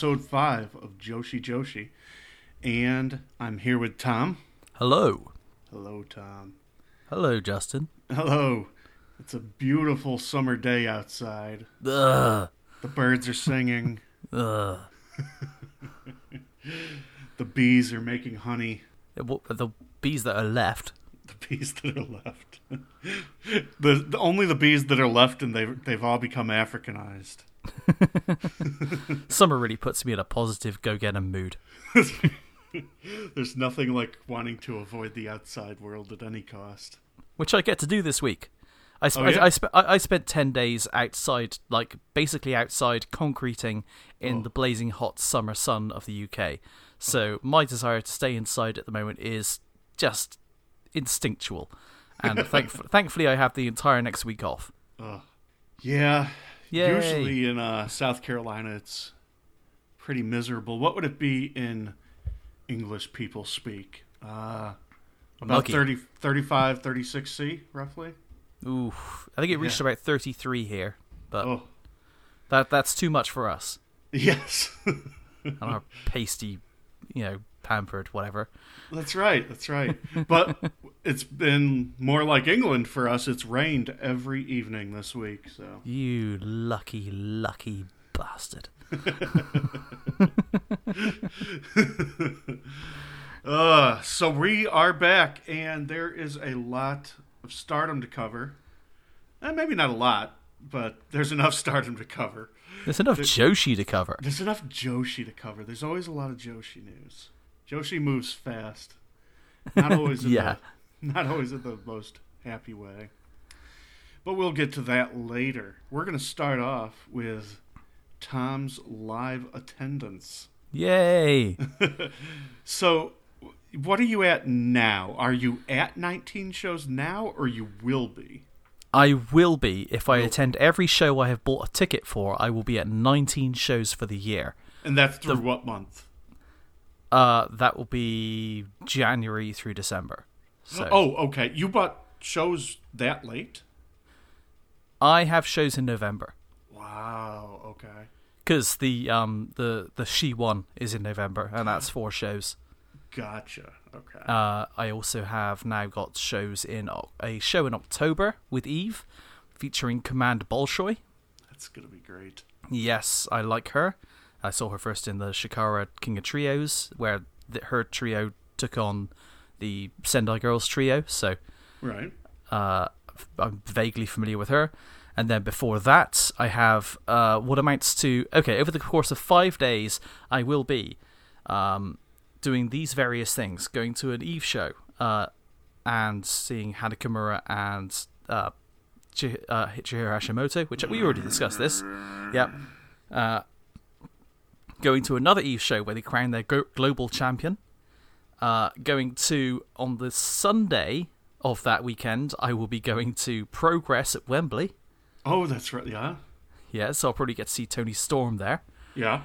episode 5 of Joshi Joshi, and I'm here with Tom. Hello. Hello, Tom. Hello, Justin. Hello. It's a beautiful summer day outside. Ugh. The birds are singing. Ugh. The bees are making honey. The bees that are left. The bees that are left. Only the bees that are left, and they've all become Africanized. Summer really puts me in a positive go-getter mood. There's nothing like wanting to avoid the outside world at any cost. Which I get to do this week. I spent 10 days outside, like basically outside concreting in the blazing hot summer sun of the UK. So my desire to stay inside at the moment is just instinctual. And thankfully I have the entire next week off. Yeah. Yay. Usually in South Carolina, it's pretty miserable. What would it be in English people speak? About 30, 35, 36C, roughly? Ooh, I think it reached about 33 here, but that's too much for us. Yes. And our pasty, pampered, whatever. That's right. But it's been more like England for us. It's rained every evening this week, so. You lucky, lucky bastard. So we are back, and there is a lot of Stardom to cover. Maybe not a lot, but there's enough Stardom to cover. There's Joshi to cover. There's enough Joshi to cover. There's always a lot of Joshi news. Joshi moves fast. Not always in the most happy way. But we'll get to that later. We're going to start off with Tom's live attendance. Yay! So, what are you at now? Are you at 19 shows now, or you will be? I will be. If I attend every show I have bought a ticket for, I will be at 19 shows for the year. And that's through what month? That will be January through December. So. Oh, okay. You bought shows that late? I have shows in November. Wow, okay. Because the She-1 is in November, and that's 4 shows. Gotcha. Okay. I also have now got shows in a show in October with Eve, featuring Command Bolshoi. That's gonna be great. Yes, I like her. I saw her first in the Shikara King of Trios, where her trio took on the Sendai Girls trio. So, right. I'm vaguely familiar with her. And then before that, I have what amounts to... Okay, over the course of 5 days, I will be doing these various things. Going to an Eve show and seeing Hanakamura and Hichiro Hashimoto, which we already discussed this. Yep. Going to another Eve show where they crown their global champion. Going to, on the Sunday of that weekend, I will be going to Progress at Wembley. Oh, that's right, yeah. Yeah, so I'll probably get to see Tony Storm there. Yeah.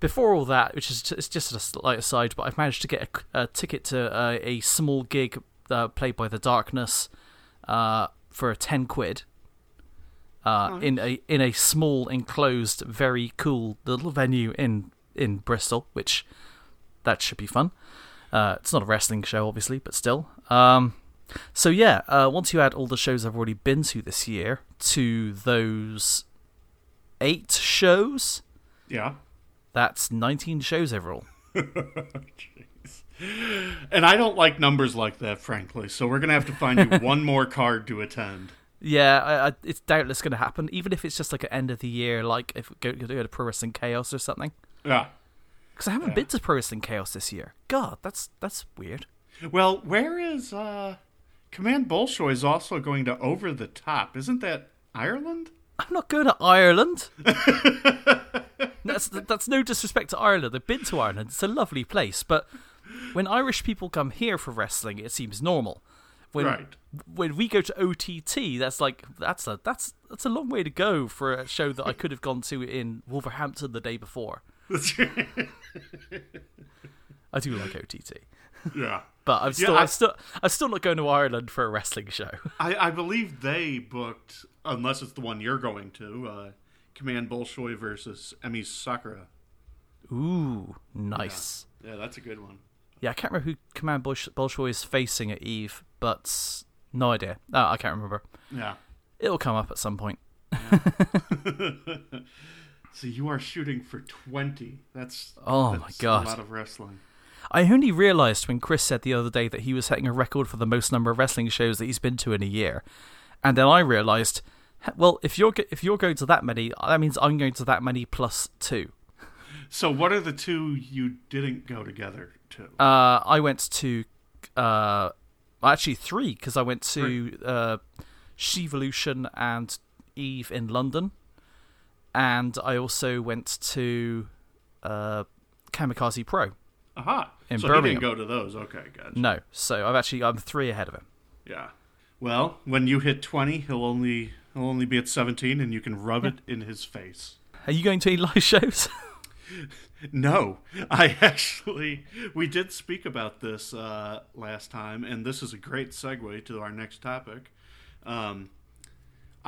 Before all that, which is it's just a slight aside, but I've managed to get a ticket to a small gig played by The Darkness for 10 quid. Nice. in a small, enclosed, very cool little venue in Bristol, which that should be fun. It's not a wrestling show, obviously, but still. So yeah, once you add all the shows I've already been to this year to those 8 shows, yeah, that's 19 shows overall. Jeez. And I don't like numbers like that, frankly. So we're gonna have to find you one more card to attend. Yeah, it's doubtless going to happen, even if it's just like an end of the year, like if we go to Pro Wrestling Chaos or something. Yeah. Because I haven't been to Pro Wrestling Chaos this year. God, that's weird. Well, where is... Command Bolshoi is also going to Over the Top. Isn't that Ireland? I'm not going to Ireland. That's no disrespect to Ireland. I've been to Ireland. It's a lovely place. But when Irish people come here for wrestling, it seems normal. When we go to OTT, that's a long way to go for a show that I could have gone to in Wolverhampton the day before. That's right. I do like OTT. Yeah, but I'm still not going to Ireland for a wrestling show. I believe they booked, unless it's the one you're going to, Command Bolshoi versus Emi Sakura. Ooh, nice. Yeah, that's a good one. Yeah, I can't remember who Command Bolshoi is facing at Eve, but no idea. Oh, I can't remember. Yeah. It'll come up at some point. Yeah. So you are shooting for 20. That's a lot of wrestling. I only realised when Chris said the other day that he was setting a record for the most number of wrestling shows that he's been to in a year. And then I realised, well, if you're going to that many, that means I'm going to that many plus two. So what are the two you didn't go together to? I went to... actually, three, because I went to Shevolution and Eve in London. And I also went to Kamikaze Pro. Aha. In so Birmingham. He didn't go to those. Okay, gotcha. No. So I'm three ahead of him. Yeah. Well, when you hit 20, he'll only be at 17, and you can rub it in his face. Are you going to any live shows? No. We did speak about this last time, and this is a great segue to our next topic.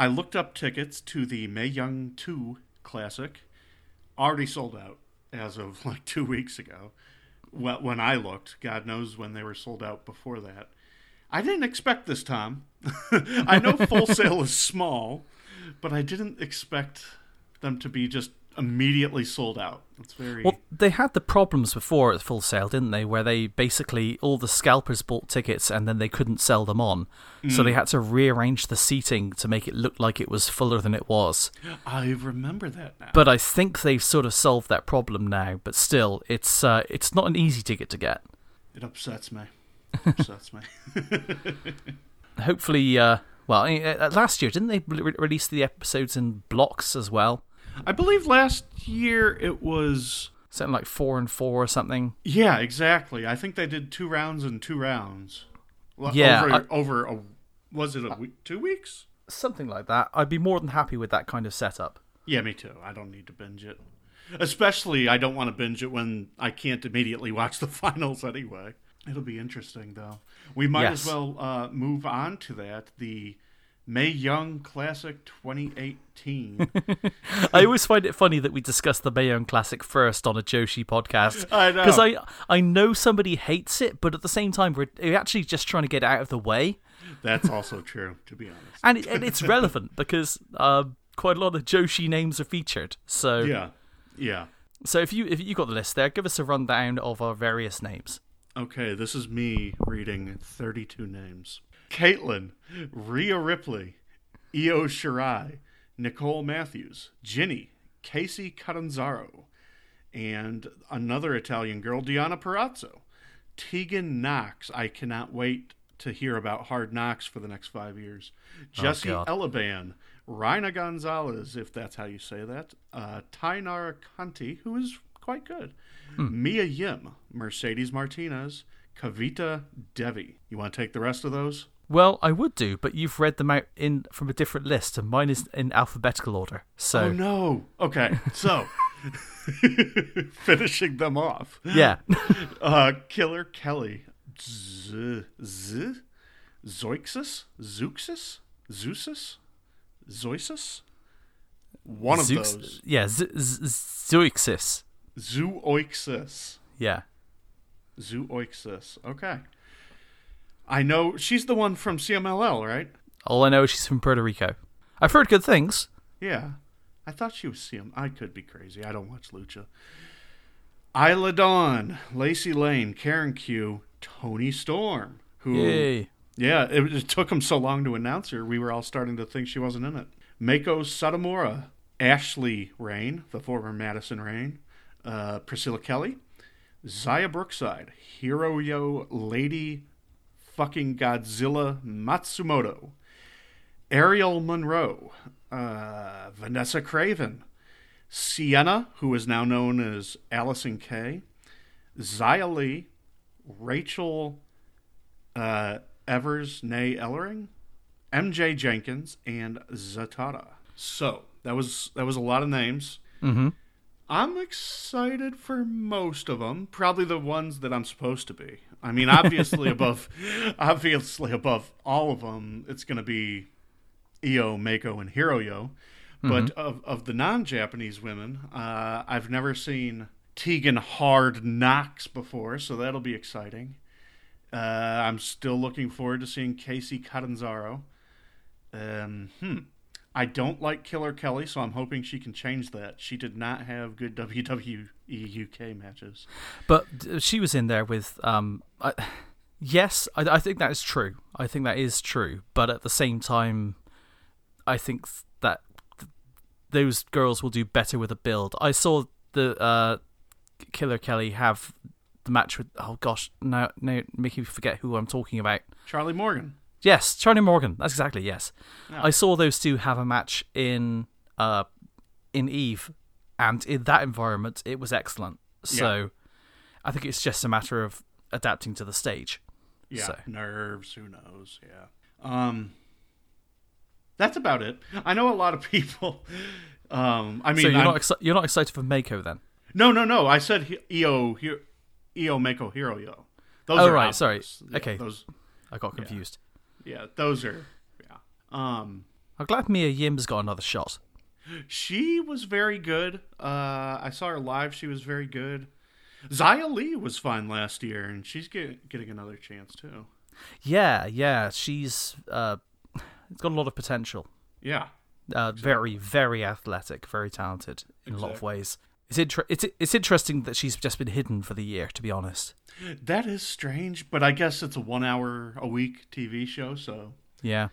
I looked up tickets to the Mae Young 2 Classic, already sold out as of like 2 weeks ago. Well, when I looked, God knows when they were sold out before that. I didn't expect this, Tom. I know Full Sail is small, but I didn't expect them to be just immediately sold out. It's very... Well, they had the problems before at Full Sail, didn't they? Where they basically, all the scalpers bought tickets and then they couldn't sell them on. Mm. So they had to rearrange the seating to make it look like it was fuller than it was. I remember that now. But I think they've sort of solved that problem now. But still, it's not an easy ticket to get. It upsets me. Hopefully, last year, didn't they release the episodes in blocks as well? I believe last year it was... something like 4 and 4 or something? Yeah, exactly. I think they did 2 rounds. Yeah. Was it 2 weeks? Something like that. I'd be more than happy with that kind of setup. Yeah, me too. I don't need to binge it. Especially, I don't want to binge it when I can't immediately watch the finals anyway. It'll be interesting, though. We might as well move on to that. The Mae Young Classic 2018. I always find it funny that we discuss the Mae Young Classic first on a Joshi podcast. I know. Because I know somebody hates it, but at the same time, we're actually just trying to get out of the way. That's also true, to be honest. And it's relevant, because quite a lot of Joshi names are featured. So Yeah. So if you've got the list there, give us a rundown of our various names. Okay, this is me reading 32 names. Caitlin, Rhea Ripley, Io Shirai, Nicole Matthews, Ginny, Casey Catanzaro, and another Italian girl, Diana Perazzo, Tegan Knox. I cannot wait to hear about Hard Knocks for the next 5 years. Jesse Elaban, Reina Gonzalez, if that's how you say that, Tainara Conti, who is quite good. Mia Yim, Mercedes Martinez, Kavita Devi. You want to take the rest of those? Well, I would do, but you've read them out from a different list, and mine is in alphabetical order. So. Oh, no. Okay, so finishing them off. Yeah. Killer Kelly, Zeuxis? One of those. Yeah, Zeuxis. Zeuxis. Yeah. Zeuxis. Okay. I know she's the one from CMLL, right? All I know is she's from Puerto Rico. I've heard good things. Yeah. I thought she was CMLL. I could be crazy. I don't watch Lucha. Isla Dawn, Lacey Lane, Karen Q, Tony Storm. Who? Yay. Yeah, it took him so long to announce her, we were all starting to think she wasn't in it. Mako Satomura, Ashley Rain, the former Madison Rain. Priscilla Kelly, Zaya Brookside, Hiroyo Lady fucking Godzilla Matsumoto, Ariel Monroe, Vanessa Craven, Sienna, who is now known as Allysin Kay, Zaya Lee, Rachel Evers, nay Ellering, MJ Jenkins, and Zatara. So, that was a lot of names. Mm-hmm. I'm excited for most of them. Probably the ones that I'm supposed to be. I mean, obviously above all of them, it's going to be Io, Mako, and Hiroyo. Mm-hmm. But of the non-Japanese women, I've never seen Tegan Hard Knocks before, so that'll be exciting. I'm still looking forward to seeing Casey Catanzaro. I don't like Killer Kelly, so I'm hoping she can change that. She did not have good WWE UK matches. But she was in there with... I think that is true. I think that is true. But at the same time, I think that those girls will do better with a build. I saw the Killer Kelly have the match with... Oh, gosh. No, make me forget who I'm talking about. Charlie Morgan. Yes, Charlie Morgan. That's exactly, yes. No. I saw those two have a match in Eve, and in that environment, it was excellent. So yeah. I think it's just a matter of adapting to the stage. Yeah, so. Nerves, who knows, yeah. That's about it. I know a lot of people... So you're not excited for Mako, then? No. I said Io Mako Hiroyo. Those are right, sorry. Yeah, okay, I got confused. Yeah. Yeah, those are, yeah. I'm glad Mia Yim's got another shot. She was very good. I saw her live. She was very good. Xia Li was fine last year, and she's getting another chance, too. Yeah. She's got a lot of potential. Yeah. Exactly. Very, very athletic, very talented in a lot of ways. It's interesting that she's just been hidden for the year, to be honest. That is strange, but I guess it's a 1-hour-a-week TV show, so... Yeah.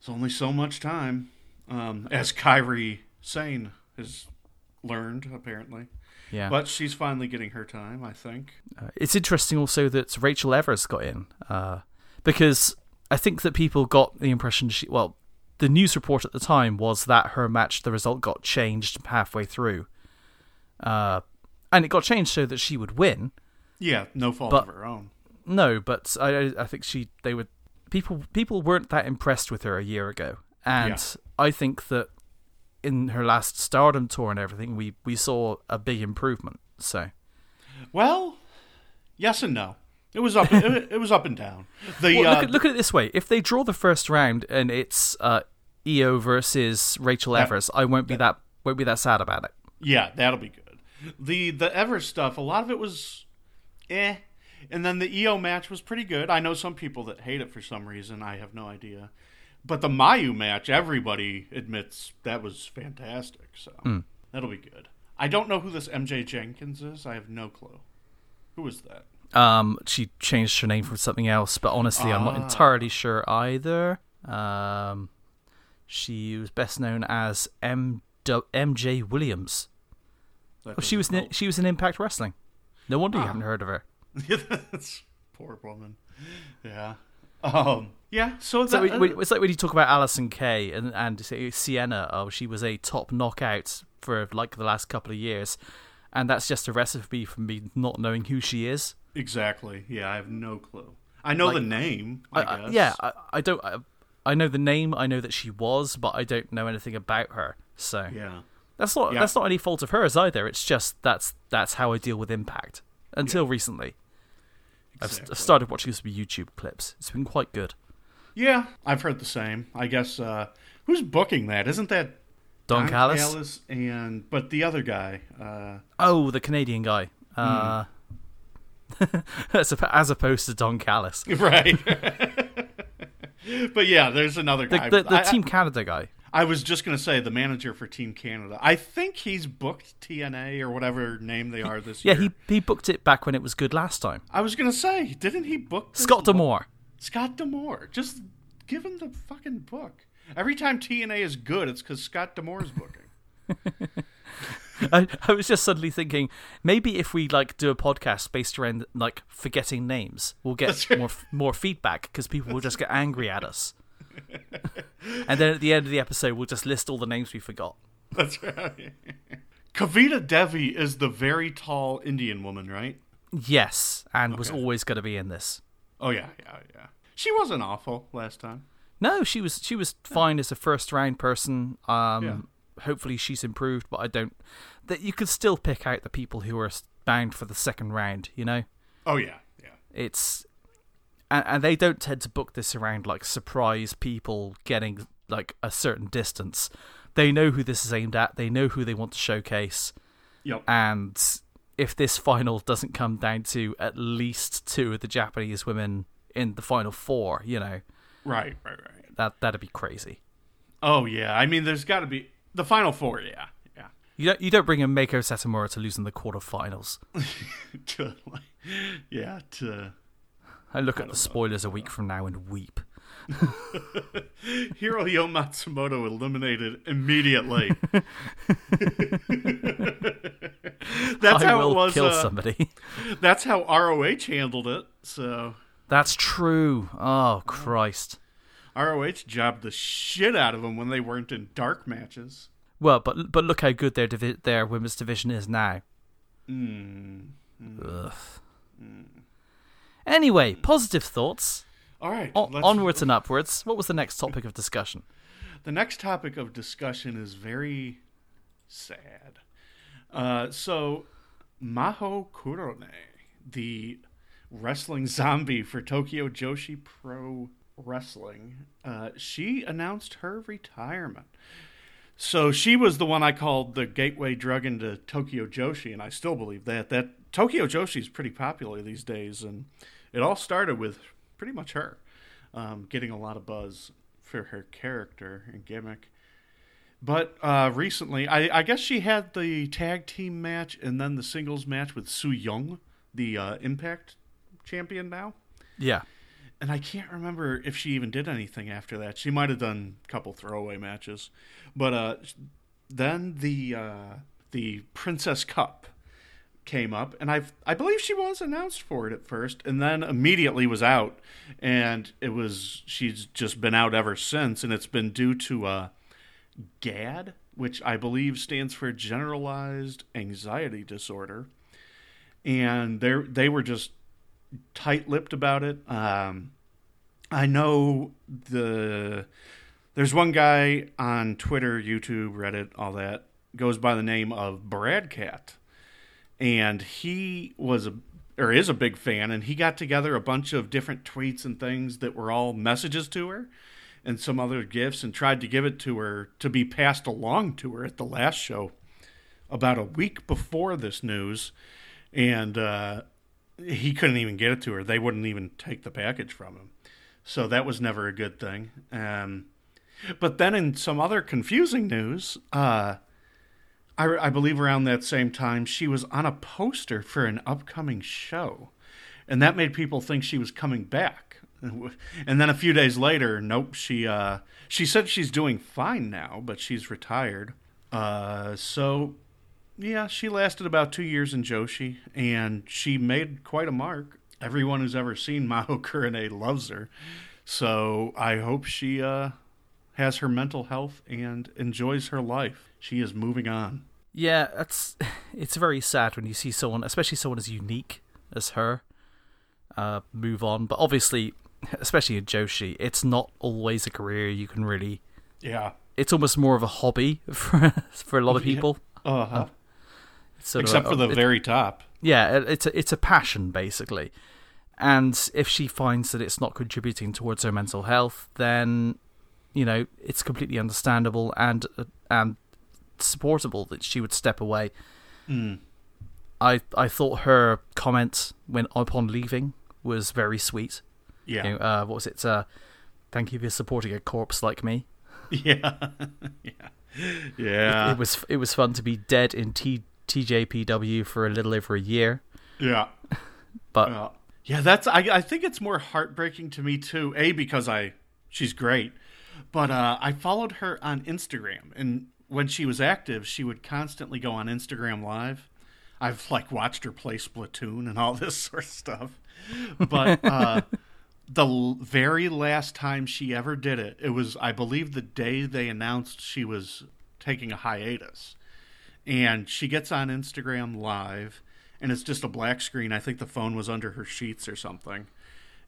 It's only so much time, as Kairi Sane has learned, apparently. Yeah. But she's finally getting her time, I think. It's interesting also that Rachel Evers got in, because I think that people got the impression she... Well, the news report at the time was that her match, the result got changed halfway through. And it got changed so that she would win. Yeah, no fault of her own. No, but I think people weren't that impressed with her a year ago, and yeah. I think that in her last Stardom tour and everything, we saw a big improvement. So, well, yes and no. It was up. It was up and down. Look at it this way: if they draw the first round and it's Io versus Rachel Evers, I won't be that sad about it. Yeah, that'll be good. The Evers stuff, a lot of it was eh. And then the Io match was pretty good. I know some people that hate it for some reason. I have no idea. But the Mayu match, everybody admits that was fantastic. So that'll be good. I don't know who this MJ Jenkins is. I have no clue. Who is that? She changed her name from something else, but honestly, I'm not entirely sure either. She was best known as MJ Williams. She was in Impact Wrestling. No wonder you haven't heard of her. That's poor woman. Yeah. Yeah. It's like when you talk about Allysin Kay and say Sienna. Oh, she was a top knockout for like the last couple of years, and that's just a recipe for me not knowing who she is. Exactly. Yeah, I have no clue. I know the name. I guess. Yeah. I don't. I know the name. I know that she was, but I don't know anything about her. So yeah. That's not any fault of hers either. It's just that's how I deal with Impact until recently. Exactly. I've started watching some YouTube clips. It's been quite good. Yeah, I've heard the same. I guess who's booking that? Isn't that Don Callis but the other guy? The Canadian guy. As opposed to Don Callis, right? But yeah, there's another guy. The Team Canada guy. I was just going to say the manager for Team Canada. I think he's booked TNA or whatever name they are this year. Yeah, he booked it back when it was good last time. I was going to say, didn't he book this Scott D'Amore? Scott D'Amore. Just give him the fucking book. Every time TNA is good, it's because Scott D'Amore's booking. I was just suddenly thinking, maybe if we do a podcast based around forgetting names, we'll get more feedback because people will just get angry at us. And then at the end of the episode, we'll just list all the names we forgot. That's right. Kavita Devi is the very tall Indian woman, right? Yes, and was always going to be in this. Oh yeah. She wasn't awful last time. No, she was fine as a first round person. Hopefully she's improved, but I don't. That you could still pick out the people who are bound for the second round, you know? Oh yeah. It's. And they don't tend to book this around surprise people getting a certain distance. They know who this is aimed at. They know who they want to showcase. Yep. And if this final doesn't come down to at least two of the Japanese women in the final four, you know. Right. That'd be crazy. Oh, yeah. I mean, there's got to be... The final four, yeah. Yeah. You don't bring in Meiko Satomura to lose in the quarterfinals. Totally. Yeah. I look at the spoilers a week from now and weep. Hiroyo Matsumoto eliminated immediately. That's how it was. Kill somebody. That's how ROH handled it. So that's true. Oh Christ! ROH jobbed the shit out of them when they weren't in dark matches. Well, but look how good their women's division is now. Ugh. Anyway, positive thoughts. All right. Onwards and upwards. What was the next topic of discussion? The next topic of discussion is very sad. So, Maho Kurone, the wrestling zombie for Tokyo Joshi Pro Wrestling, she announced her retirement. So, she was the one I called the gateway drug into Tokyo Joshi, and I still believe that. That Tokyo Joshi is pretty popular these days, and it all started with... pretty much her getting a lot of buzz for her character and gimmick. But recently, I guess she had the tag team match and then the singles match with Su Young, the Impact champion now. Yeah. And I can't remember if she even did anything after that. She might have done a couple throwaway matches. But then the Princess Cup came up, and I believe she was announced for it at first, and then immediately was out, and she's just been out ever since, and it's been due to GAD, which I believe stands for Generalized Anxiety Disorder, and they were just tight-lipped about it. I know there's one guy on Twitter, YouTube, Reddit, all that, goes by the name of Bradcat. And he is a big fan, and he got together a bunch of different tweets and things that were all messages to her and some other gifts, and tried to give it to her to be passed along to her at the last show about a week before this news. And he couldn't even get it to her. They wouldn't even take the package from him. So that was never a good thing. But then in some other confusing news... I believe around that same time, she was on a poster for an upcoming show. And that made people think she was coming back. And then a few days later, nope, she said she's doing fine now, but she's retired. So, yeah, she lasted about 2 years in Joshi, and she made quite a mark. Everyone who's ever seen Maho Kurone loves her. So I hope she has her mental health and enjoys her life. She is moving on. Yeah, it's very sad when you see someone, especially someone as unique as her, move on. But obviously, especially in Joshi, it's not always a career you can really... Yeah. It's almost more of a hobby for a lot of people. Yeah. Uh-huh. Except for the very top. Yeah, it's a passion, basically. And if she finds that it's not contributing towards her mental health, then, you know, it's completely understandable and supportable that she would step away. I thought her comment upon leaving was very sweet. Yeah. You know, what was it? Thank you for supporting a corpse like me. Yeah. yeah. It was fun to be dead in TJPW for a little over a year. Yeah. But yeah, that's I think it's more heartbreaking to me too. Because she's great, but I followed her on Instagram, and when she was active, she would constantly go on Instagram Live. I've watched her play Splatoon and all this sort of stuff. But the very last time she ever did it, it was, I believe, the day they announced she was taking a hiatus. And she gets on Instagram Live, and it's just a black screen. I think the phone was under her sheets or something.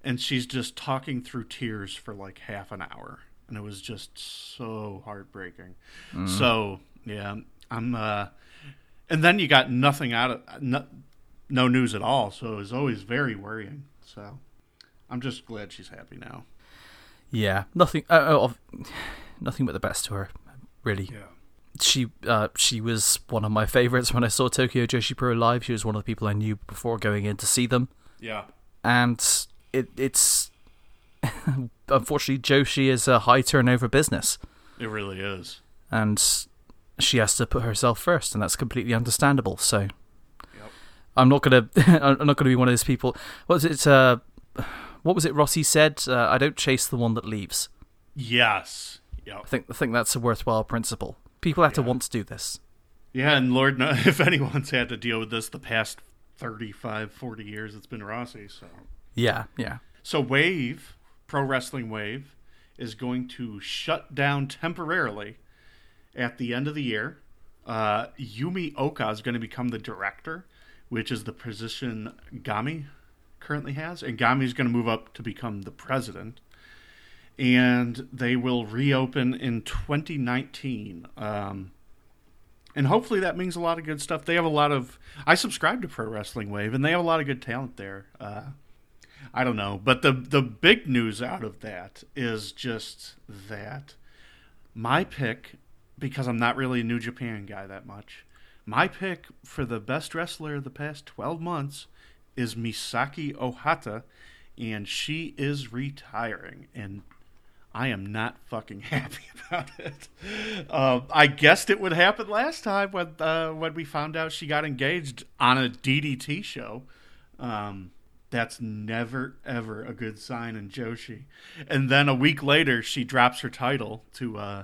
And she's just talking through tears for half an hour. And it was just so heartbreaking. So, yeah, I'm... and then you got nothing out of... No news at all, so it was always very worrying. So, I'm just glad she's happy now. Yeah, nothing but the best to her, really. Yeah. She was one of my favorites when I saw Tokyo Joshi Pro live. She was one of the people I knew before going in to see them. Yeah. And it's unfortunately, Joshi is a high turnover business. It really is. And she has to put herself first, and that's completely understandable. So I'm not gonna be one of those people. What was it Rossi said? I don't chase the one that leaves. Yes. Yep. I think that's a worthwhile principle. People have to want to do this. Yeah, and Lord, if anyone's had to deal with this the past 35, 40 years, it's been Rossi. So yeah. So Wave, Pro Wrestling Wave, is going to shut down temporarily at the end of the year. Yumi Oka is going to become the director, which is the position Gami currently has. And Gami is going to move up to become the president. And they will reopen in 2019. And hopefully that means a lot of good stuff. They have a lot of... I subscribe to Pro Wrestling Wave, and they have a lot of good talent there. I don't know. But the big news out of that is just that my pick, because I'm not really a New Japan guy that much, my pick for the best wrestler of the past 12 months is Misaki Ohata, and she is retiring, and I am not fucking happy about it. I guessed it would happen last time when we found out she got engaged on a DDT show. That's never, ever a good sign in Joshi. And then a week later, she drops her title to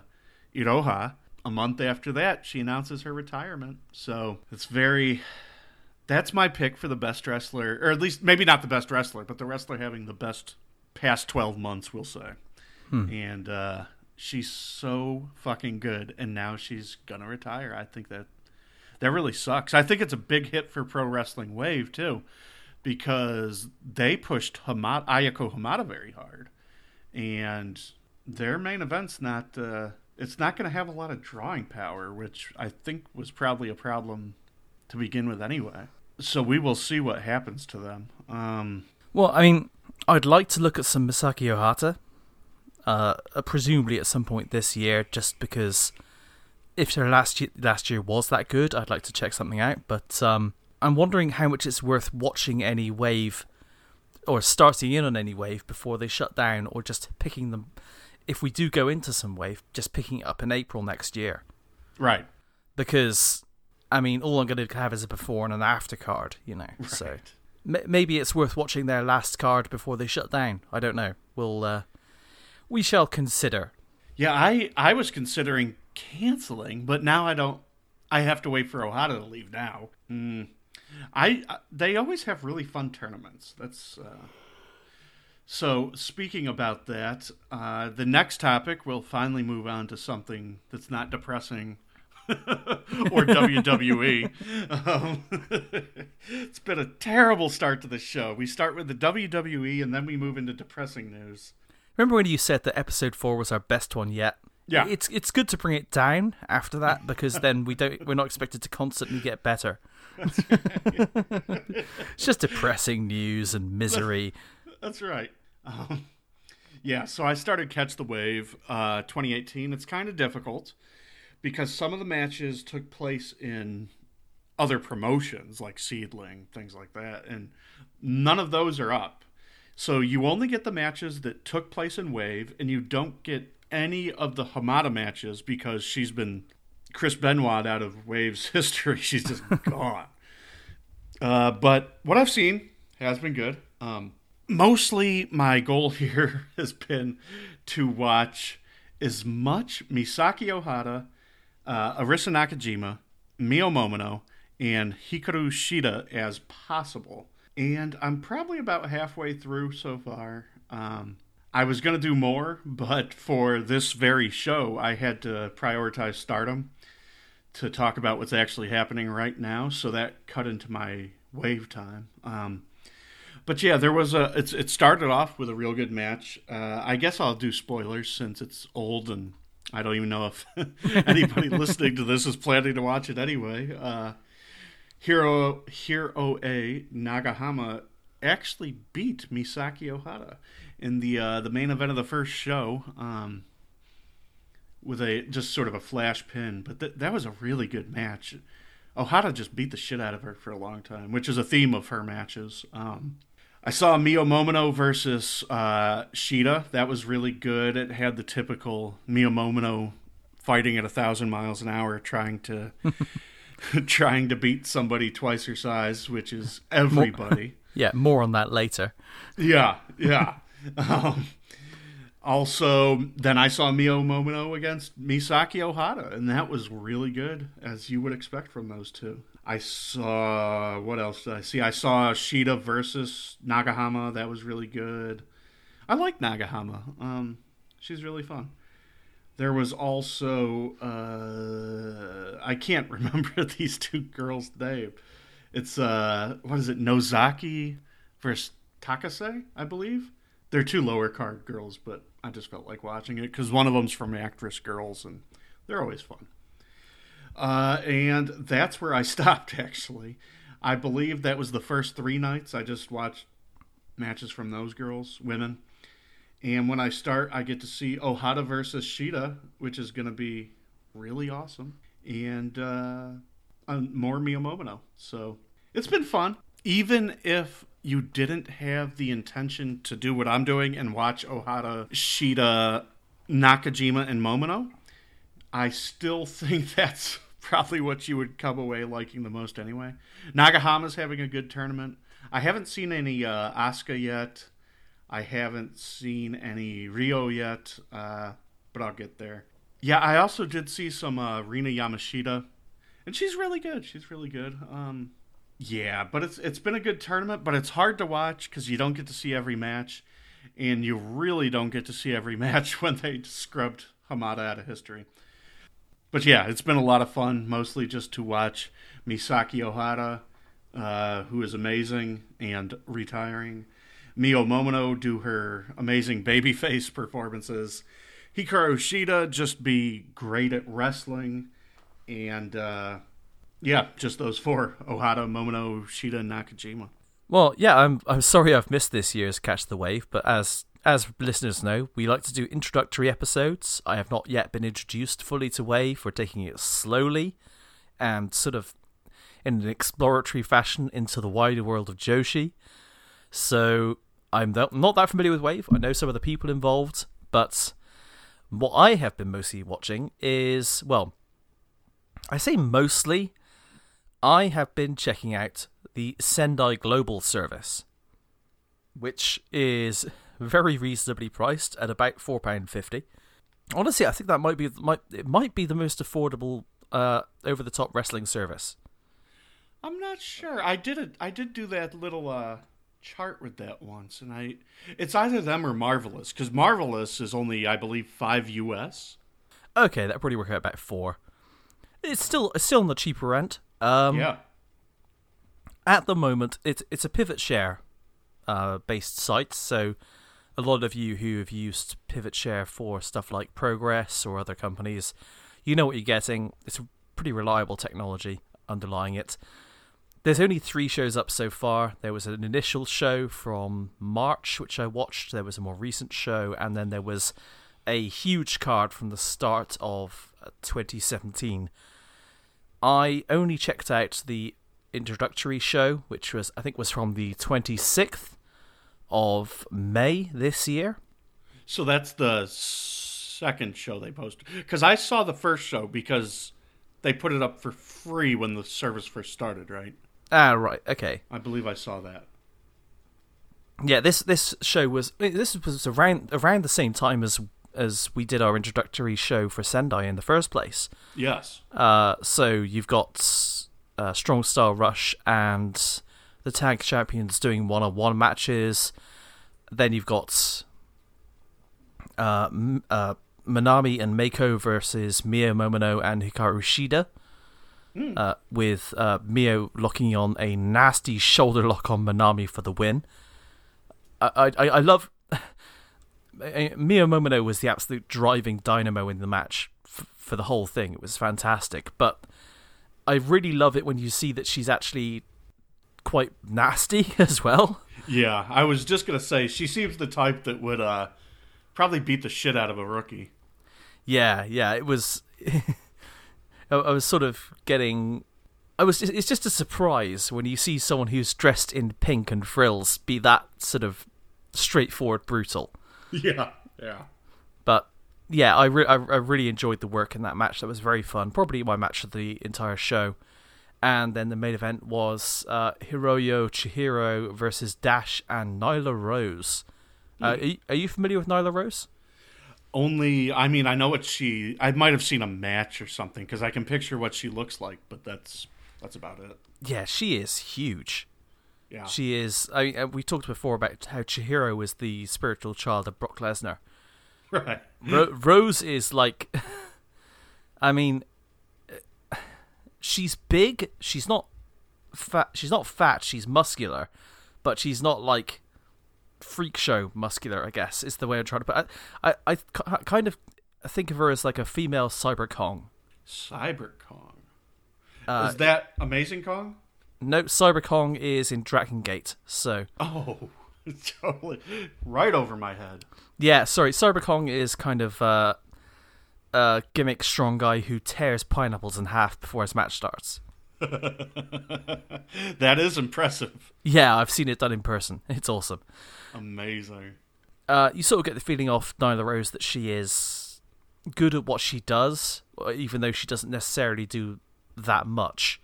Iroha. A month after that, she announces her retirement. So it's very... That's my pick for the best wrestler, or at least maybe not the best wrestler, but the wrestler having the best past 12 months, we'll say. And she's so fucking good, and now she's gonna retire. I think that really sucks. I think it's a big hit for Pro Wrestling Wave too, because they pushed Ayako Hamada very hard, and their main event's not. It's not going to have a lot of drawing power, which I think was probably a problem to begin with anyway. So we will see what happens to them. Well, I mean, I'd like to look at some Misaki Ohata, presumably at some point this year, just because if their last year was that good, I'd like to check something out. But I'm wondering how much it's worth watching any Wave or starting in on any Wave before they shut down, or just picking them. If we do go into some Wave, just picking it up in April next year. Right. Because, I mean, all I'm going to have is a before and an after card, you know. Right. So maybe it's worth watching their last card before they shut down. I don't know. We shall consider. Yeah, I was considering canceling, but now I don't. I have to wait for Ohata to leave now. They always have really fun tournaments. That's... So, speaking about that, the next topic, we'll finally move on to something that's not depressing or WWE. It's been a terrible start to the show. We start with the WWE, and then we move into depressing news. Remember when you said that episode 4 was our best one yet? Yeah. It's good to bring it down after that, because then we're not expected to constantly get better. It's just depressing news and misery. That's right. So I started Catch the Wave 2018. It's kind of difficult because some of the matches took place in other promotions like Seedling, things like that, and none of those are up. So you only get the matches that took place in Wave, and you don't get any of the Hamada matches because she's been Chris Benoit out of Wave's history. She's just gone. But what I've seen has been good. Mostly my goal here has been to watch as much Misaki Ohata, Arisa Nakajima, Mio Momono, and Hikaru Shida as possible. And I'm probably about halfway through so far. I was going to do more, but for this very show, I had to prioritize Stardom to talk about what's actually happening right now. So that cut into my Wave time. But yeah, there was it started off with a real good match. I guess I'll do spoilers since it's old and I don't even know if anybody listening to this is planning to watch it anyway. Hiroe Nagahama actually beat Misaki Ohata in the main event of the first show. with a just sort of a flash pin. But that was a really good match. Ohata just beat the shit out of her for a long time, which is a theme of her matches. I saw Mio Momono versus Shida. That was really good. It had the typical Mio Momono fighting at 1,000 miles an hour, trying to beat somebody twice her size, which is everybody. Yeah, more on that later. Yeah. Also, then I saw Mio Momono against Misaki Ohata, and that was really good, as you would expect from those two. What else did I see? I saw Shida versus Nagahama. That was really good. I like Nagahama. She's really fun. There was also, I can't remember these two girls' name. It's, Nozaki versus Takase, I believe. They're two lower card girls, but I just felt like watching it because one of them's from Actress Girls, and they're always fun. And that's where I stopped, actually. I believe that was the first three nights. I just watched matches from those girls, women. And when I start, I get to see Ohata versus Shida, which is going to be really awesome. And more Mio Momono. So it's been fun. Even if you didn't have the intention to do what I'm doing and watch Ohata, Shida, Nakajima, and Momono, I still think that's probably what you would come away liking the most anyway. Nagahama's having a good tournament. I haven't seen any Asuka yet. I haven't seen any Rio yet, but I'll get there. Yeah, I also did see some Rina Yamashita, and she's really good. Yeah, but it's been a good tournament, but it's hard to watch because you don't get to see every match, and you really don't get to see every match when they scrubbed Hamada out of history. But yeah, it's been a lot of fun, mostly just to watch Misaki Ohata, who is amazing and retiring, Mio Momono do her amazing babyface performances, Hikaru Shida just be great at wrestling, and... yeah, just those four, Ohata, Momono, Shida, and Nakajima. Well, yeah, I'm sorry I've missed this year's Catch the Wave, but as listeners know, we like to do introductory episodes. I have not yet been introduced fully to Wave. We're taking it slowly and sort of in an exploratory fashion into the wider world of Joshi. So I'm not that familiar with Wave. I know some of the people involved, but what I have been mostly watching is, well, I say mostly... I have been checking out the Sendai Global service, which is very reasonably priced at about £4.50. Honestly, I think that might be the most affordable over the top wrestling service. I'm not sure. I did do that little chart with that once, and it's either them or Marvelous, because Marvelous is only, I believe, $5 US. Okay, that probably work out about $4. It's still on the cheaper end. Yeah. At the moment, it's a Pivot Share based site, so a lot of you who have used Pivot Share for stuff like Progress or other companies, you know what you're getting. It's a pretty reliable technology underlying it. There's only 3 shows up so far. There was an initial show from March, which I watched. There was a more recent show, and then there was a huge card from the start of 2017. I only checked out the introductory show, which was, I think, was from the 26th of May this year. So that's the second show they posted. Because I saw the first show because they put it up for free when the service first started, right? Ah, right. Okay. I believe I saw that. Yeah, this show was... This was around the same time as we did our introductory show for Sendai in the first place. Yes. So you've got Strong Style Rush and the Tag Champions doing one-on-one matches. Then you've got Manami and Meiko versus Mio Momono and Hikaru Shida, with Mio locking on a nasty shoulder lock on Manami for the win. I love... Mio Momono was the absolute driving dynamo in the match for the whole thing. It was fantastic, but I really love it when you see that she's actually quite nasty as well. Yeah, I was just going to say, she seems the type that would probably beat the shit out of a rookie. Yeah, it was... I was sort of getting... It's just a surprise when you see someone who's dressed in pink and frills be that sort of straightforward brutal. Yeah. But, yeah, I really enjoyed the work in that match. That was very fun. Probably my match of the entire show. And then the main event was Hiroyo Chihiro versus Dash and Nyla Rose. Are you familiar with Nyla Rose? I know what she... I might have seen a match or something, because I can picture what she looks like, but that's about it. Yeah, she is huge. Yeah. She is... we talked before about how Chihiro was the spiritual child of Brock Lesnar. Right. Rose is like... I mean... She's big. She's not fat. She's muscular, but she's not like freak show muscular, I guess, is the way I'm trying to put it. I kind of think of her as like a female Cyber Kong. Cyber Kong. Is that Amazing Kong? No, Cyber Kong is in Dragon Gate. So. Oh, totally right over my head. Yeah, sorry. Cyber Kong is kind of. A gimmick strong guy who tears pineapples in half before his match starts. That is impressive. Yeah, I've seen it done in person. It's awesome. Amazing. You sort of get the feeling off Nyla Rose that she is good at what she does, even though she doesn't necessarily do that much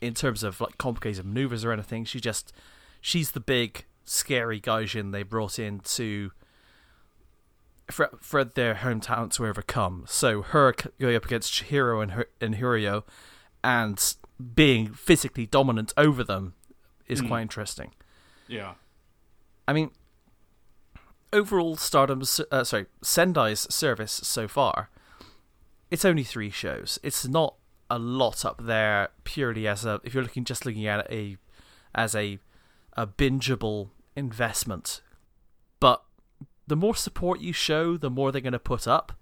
in terms of like complicated maneuvers or anything. She's the big scary gaijin they brought in to for their home talents to overcome. So her going up against Chihiro and Hiroyo and being physically dominant over them is quite interesting. Yeah. I mean, overall Sendai's service so far, it's only 3 shows. It's not a lot up there purely as a... If you're looking at it as a bingeable investment. But the more support you show, the more they're going to put up.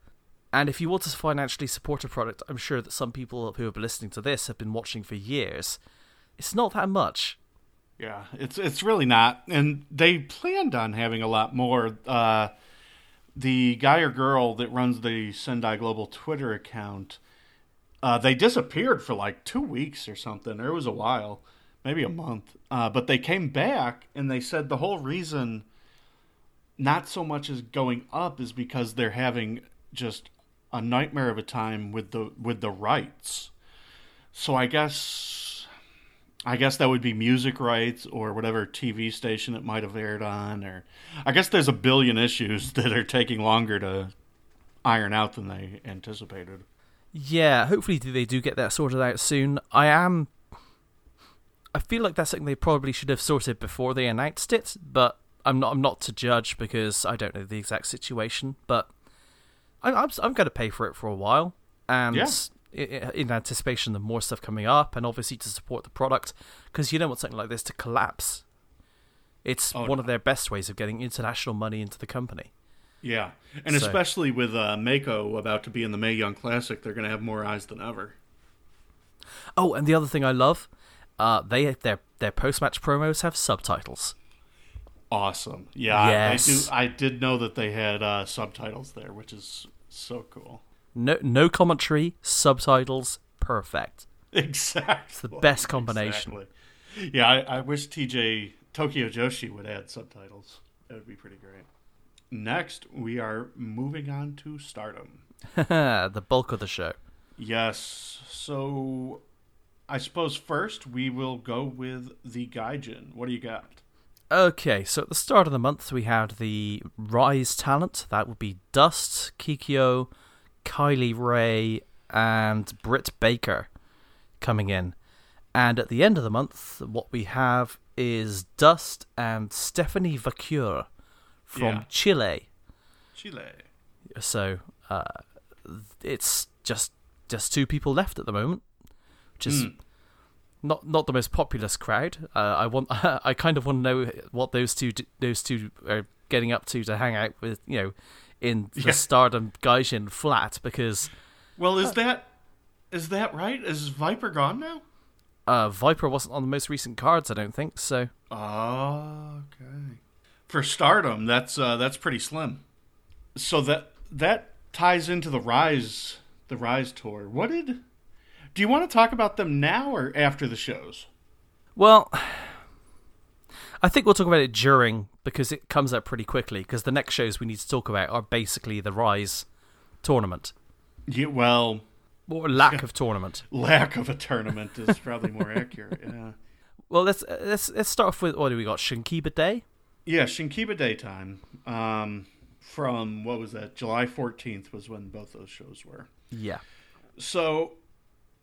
And if you want to financially support a product, I'm sure that some people who have been listening to this have been watching for years. It's not that much. Yeah, it's really not. And they planned on having a lot more. The guy or girl that runs the Sendai Global Twitter account, they disappeared for like 2 weeks or something. It was a while, maybe a month. But they came back and they said the whole reason... not so much as going up is because they're having just a nightmare of a time with the rights. So I guess that would be music rights or whatever TV station it might have aired on, or I guess there's a billion issues that are taking longer to iron out than they anticipated. Yeah, hopefully they do get that sorted out soon. I feel like that's something they probably should have sorted before they announced it, but I'm not to judge because I don't know the exact situation, but I'm going to pay for it for a while, and in anticipation of more stuff coming up, and obviously to support the product, because you don't want something like this to collapse. It's one of their best ways of getting international money into the company. Yeah, and so, especially with Mako about to be in the Mae Young Classic, they're going to have more eyes than ever. Oh, and the other thing I love, their post-match promos have subtitles. Awesome. Yeah, yes. I did know that they had subtitles there, which is so cool. No commentary, subtitles, perfect. Exactly. It's the best combination. Exactly. Yeah, I wish Tokyo Joshi would add subtitles. That would be pretty great. Next, we are moving on to Stardom. The bulk of the show. Yes. So, I suppose first we will go with the Gaijin. What do you got? Okay, so at the start of the month, we had the Rise talent. That would be Dust, Kikyo, Kylie Rae, and Britt Baker coming in. And at the end of the month, what we have is Dust and Stephanie Vacure from Chile. So it's just 2 people left at the moment, which is... Not the most populous crowd. I kind of want to know what those two are getting up to hang out with, in the Stardom Gaijin flat, because. Well, is that right? Is Viper gone now? Viper wasn't on the most recent cards, I don't think. So. Oh, okay. For Stardom, that's pretty slim. So that ties into the Rise tour. Do you want to talk about them now or after the shows? Well, I think we'll talk about it during, because it comes up pretty quickly, because the next shows we need to talk about are basically the Rise tournament. Yeah, well... Or lack of tournament. Lack of a tournament is probably more accurate, yeah. Well, let's start off with, what do we got, Shinkiba Day? Yeah, Shinkiba Day time. From, what was that, July 14th was when both those shows were. Yeah. So,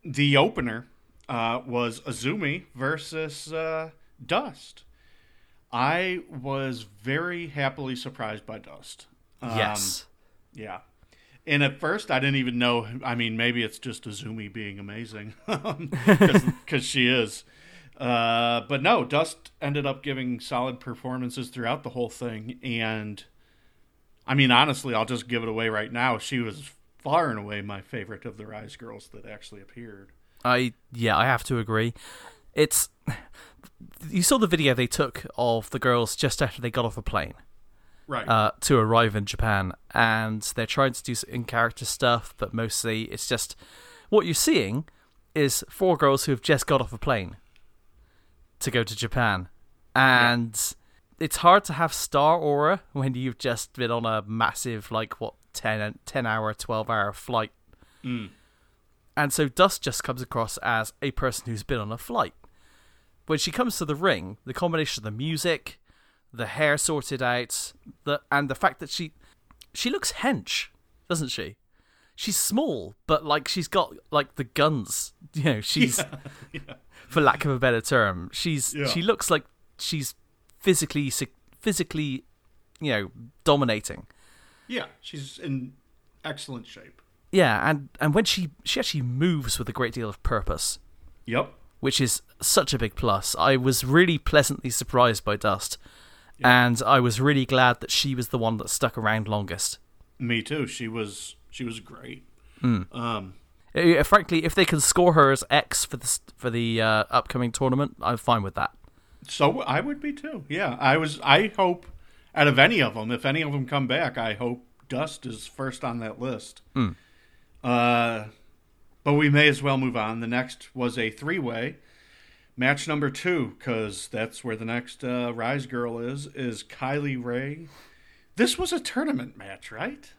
the opener was Azumi versus Dust. I was very happily surprised by Dust. Yes. Yeah. And at first, I didn't even know. I mean, maybe it's just Azumi being amazing, because she is. But no, Dust ended up giving solid performances throughout the whole thing. And, I mean, honestly, I'll just give it away right now. She was far and away my favorite of the Rise girls that actually appeared. I have to agree. You saw the video they took of the girls just after they got off the plane. Right. To arrive in Japan, and they're trying to do in-character stuff, but mostly it's just what you're seeing is four girls who have just got off a plane to go to Japan, and it's hard to have star aura when you've just been on a massive, 12-hour flight, and so Dust just comes across as a person who's been on a flight. When she comes to the ring, the combination of the music, the hair sorted out, and the fact that she looks hench, doesn't she? She's small, but she's got the guns. You know, she's for lack of a better term, she looks like she's physically, dominating. Yeah, she's in excellent shape. Yeah, and when she actually moves with a great deal of purpose. Yep. Which is such a big plus. I was really pleasantly surprised by Dust. And I was really glad that she was the one that stuck around longest. Me too. She was great. Frankly, if they can score her as X for the upcoming tournament, I'm fine with that. So I would be too. Yeah, I hope out of any of them, if any of them come back, I hope Dust is first on that list. But we may as well move on. The next was a three-way. Match number 2, because that's where the next Rise girl is Kylie Rae. This was a tournament match, right?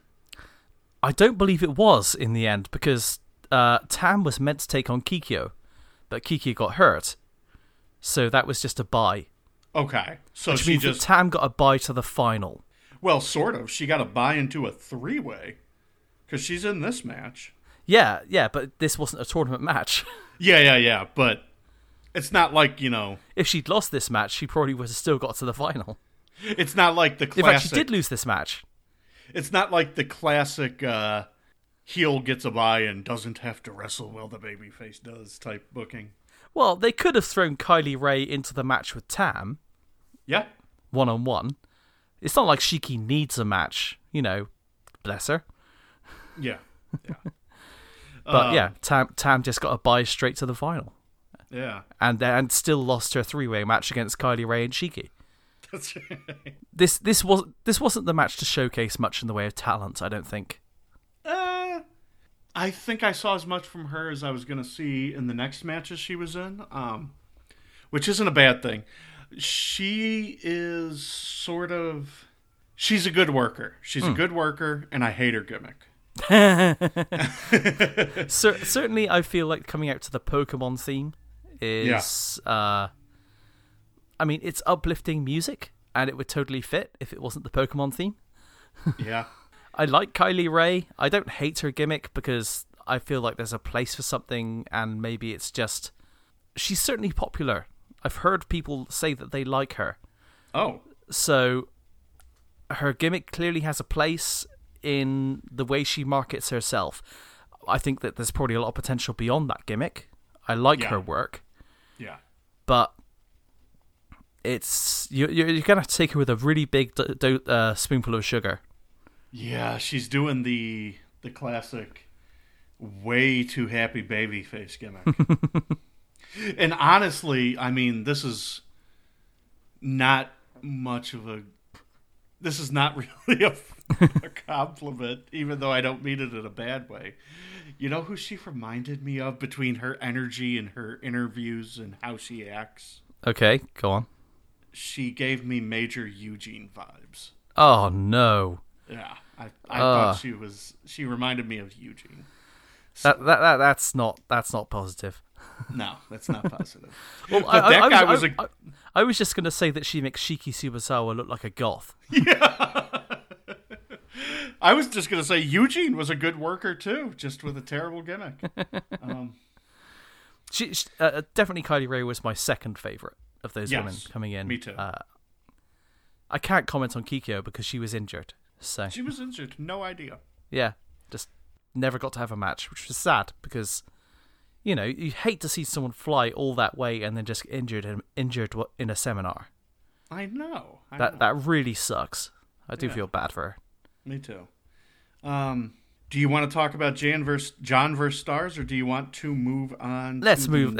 I don't believe it was in the end, because Tam was meant to take on Kikyo, but Kikyo got hurt. So that was just a bye. Okay. Which means Tam got a bye to the final. Well, sort of. She got a bye into a three-way, because she's in this match. Yeah, but this wasn't a tournament match. Yeah, but... It's not like, If she'd lost this match, she probably would have still got to the final. It's not like the classic... In fact, she did lose this match. It's not like the classic heel gets a bye and doesn't have to wrestle while the babyface does type booking. Well, they could have thrown Kylie Rae into the match with Tam. Yeah. 1-on-1. It's not like Shiki needs a match, bless her. Yeah. But Tam just got a bye straight to the final. Yeah, and still lost her three-way match against Kylie Rae and Shiki. That's right. This wasn't the match to showcase much in the way of talent, I don't think. I think I saw as much from her as I was going to see in the next matches she was in, which isn't a bad thing. She is she's a good worker. She's a good worker, and I hate her gimmick. Certainly, I feel like coming out to the Pokemon theme. It's uplifting music, and it would totally fit if it wasn't the Pokemon theme. Yeah. I like Kylie Rae. I don't hate her gimmick, because I feel like there's a place for something, and maybe it's just... She's certainly popular. I've heard people say that they like her. Oh. So, her gimmick clearly has a place in the way she markets herself. I think that there's probably a lot of potential beyond that gimmick. I like her work. Yeah. But it's you're going to have to take her with a really big spoonful of sugar. Yeah, she's doing the classic way too happy baby face gimmick. And honestly, I mean, this is not much of a this is not really a compliment, even though I don't mean it in a bad way. You know who she reminded me of between her energy and her interviews and how she acts? Okay, go on. She gave me major Eugene vibes. Oh, no. Yeah, I thought she was... She reminded me of Eugene. So, that's not positive. No, that's not positive. Well, I was just going to say that she makes Shiki Subasawa look like a goth. Yeah. I was just going to say Eugene was a good worker too, just with a terrible gimmick. She definitely Kylie Rae was my second favorite of those women coming in. Me too. I can't comment on Kikyo because she was injured. So she was injured. No idea. Yeah, just never got to have a match, which was sad because, you know, you hate to see someone fly all that way and then just injured in a seminar. I know. That really sucks. I do feel bad for her. Me too. Do you want to talk about John versus Stars, or do you want to move on? Let's move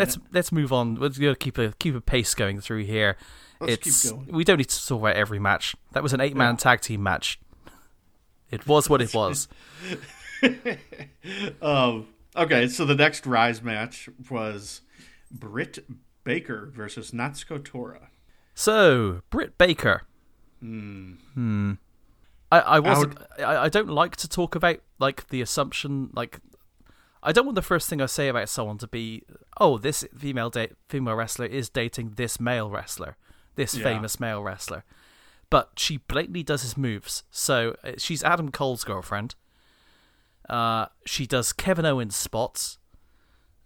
on. We're gonna keep a pace going through here. Let's keep going. We don't need to talk about every match. That was an 8-man tag team match. It was what it was. Okay, so the next Rise match was Britt Baker versus Natsuko Tora. So Britt Baker. I don't like to talk about like the assumption. Like, I don't want the first thing I say about someone to be, oh, this female wrestler is dating this male wrestler, this famous male wrestler. But she blatantly does his moves. So she's Adam Cole's girlfriend. She does Kevin Owens spots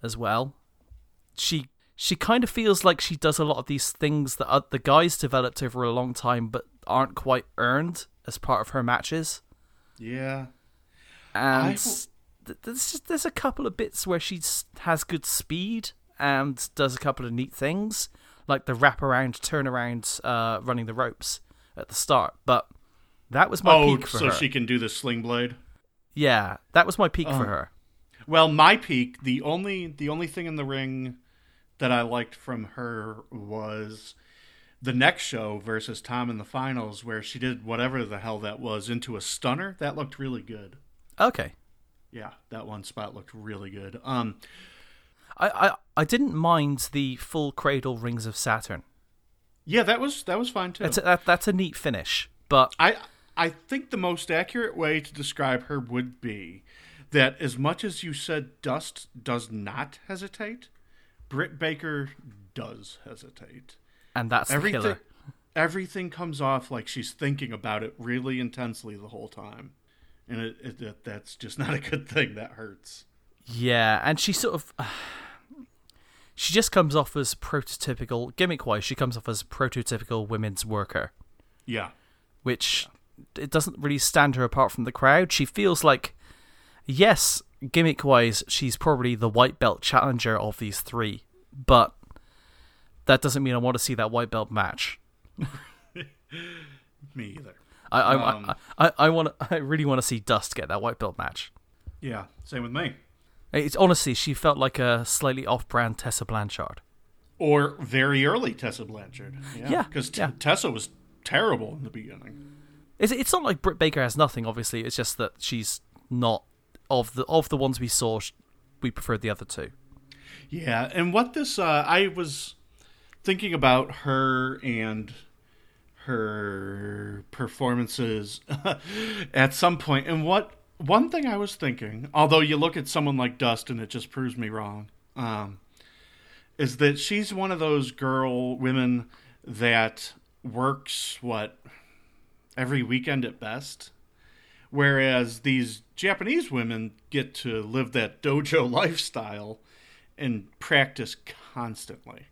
as well. She kind of feels like she does a lot of these things that the guys developed over a long time, but aren't quite earned as part of her matches. Yeah. And there's a couple of bits where she has good speed and does a couple of neat things, like the wraparound, turnaround, running the ropes at the start. But that was my peak for her. Oh, so she can do the sling blade? Yeah, that was my peak for her. Well, my peak, the only thing in the ring that I liked from her was... the next show versus Tom in the finals, where she did whatever the hell that was into a stunner. That looked really good. Okay. Yeah, that one spot looked really good. I didn't mind the full cradle Rings of Saturn. Yeah, that was fine too. That's a neat finish, but I think the most accurate way to describe her would be that as much as you said Dust does not hesitate, Britt Baker does hesitate. And that's everything, the killer. Everything comes off like she's thinking about it really intensely the whole time. And that's just not a good thing. That hurts. Yeah, and she sort of... she just comes off as prototypical... Gimmick-wise, she comes off as prototypical women's worker. Yeah. Which, it doesn't really stand her apart from the crowd. She feels like... Yes, gimmick-wise, she's probably the white belt challenger of these three. But... that doesn't mean I want to see that white belt match. Me either. I really want to see Dust get that white belt match. Yeah, same with me. It's honestly, she felt like a slightly off-brand Tessa Blanchard, or very early Tessa Blanchard. Yeah, because Tessa was terrible in the beginning. It's not like Britt Baker has nothing. Obviously, it's just that she's not of the ones we saw. We preferred the other two. Yeah, and what this I was thinking about her and her performances at some point. And one thing I was thinking, although you look at someone like Dust and it just proves me wrong, is that she's one of those women that works every weekend at best. Whereas these Japanese women get to live that dojo lifestyle and practice constantly.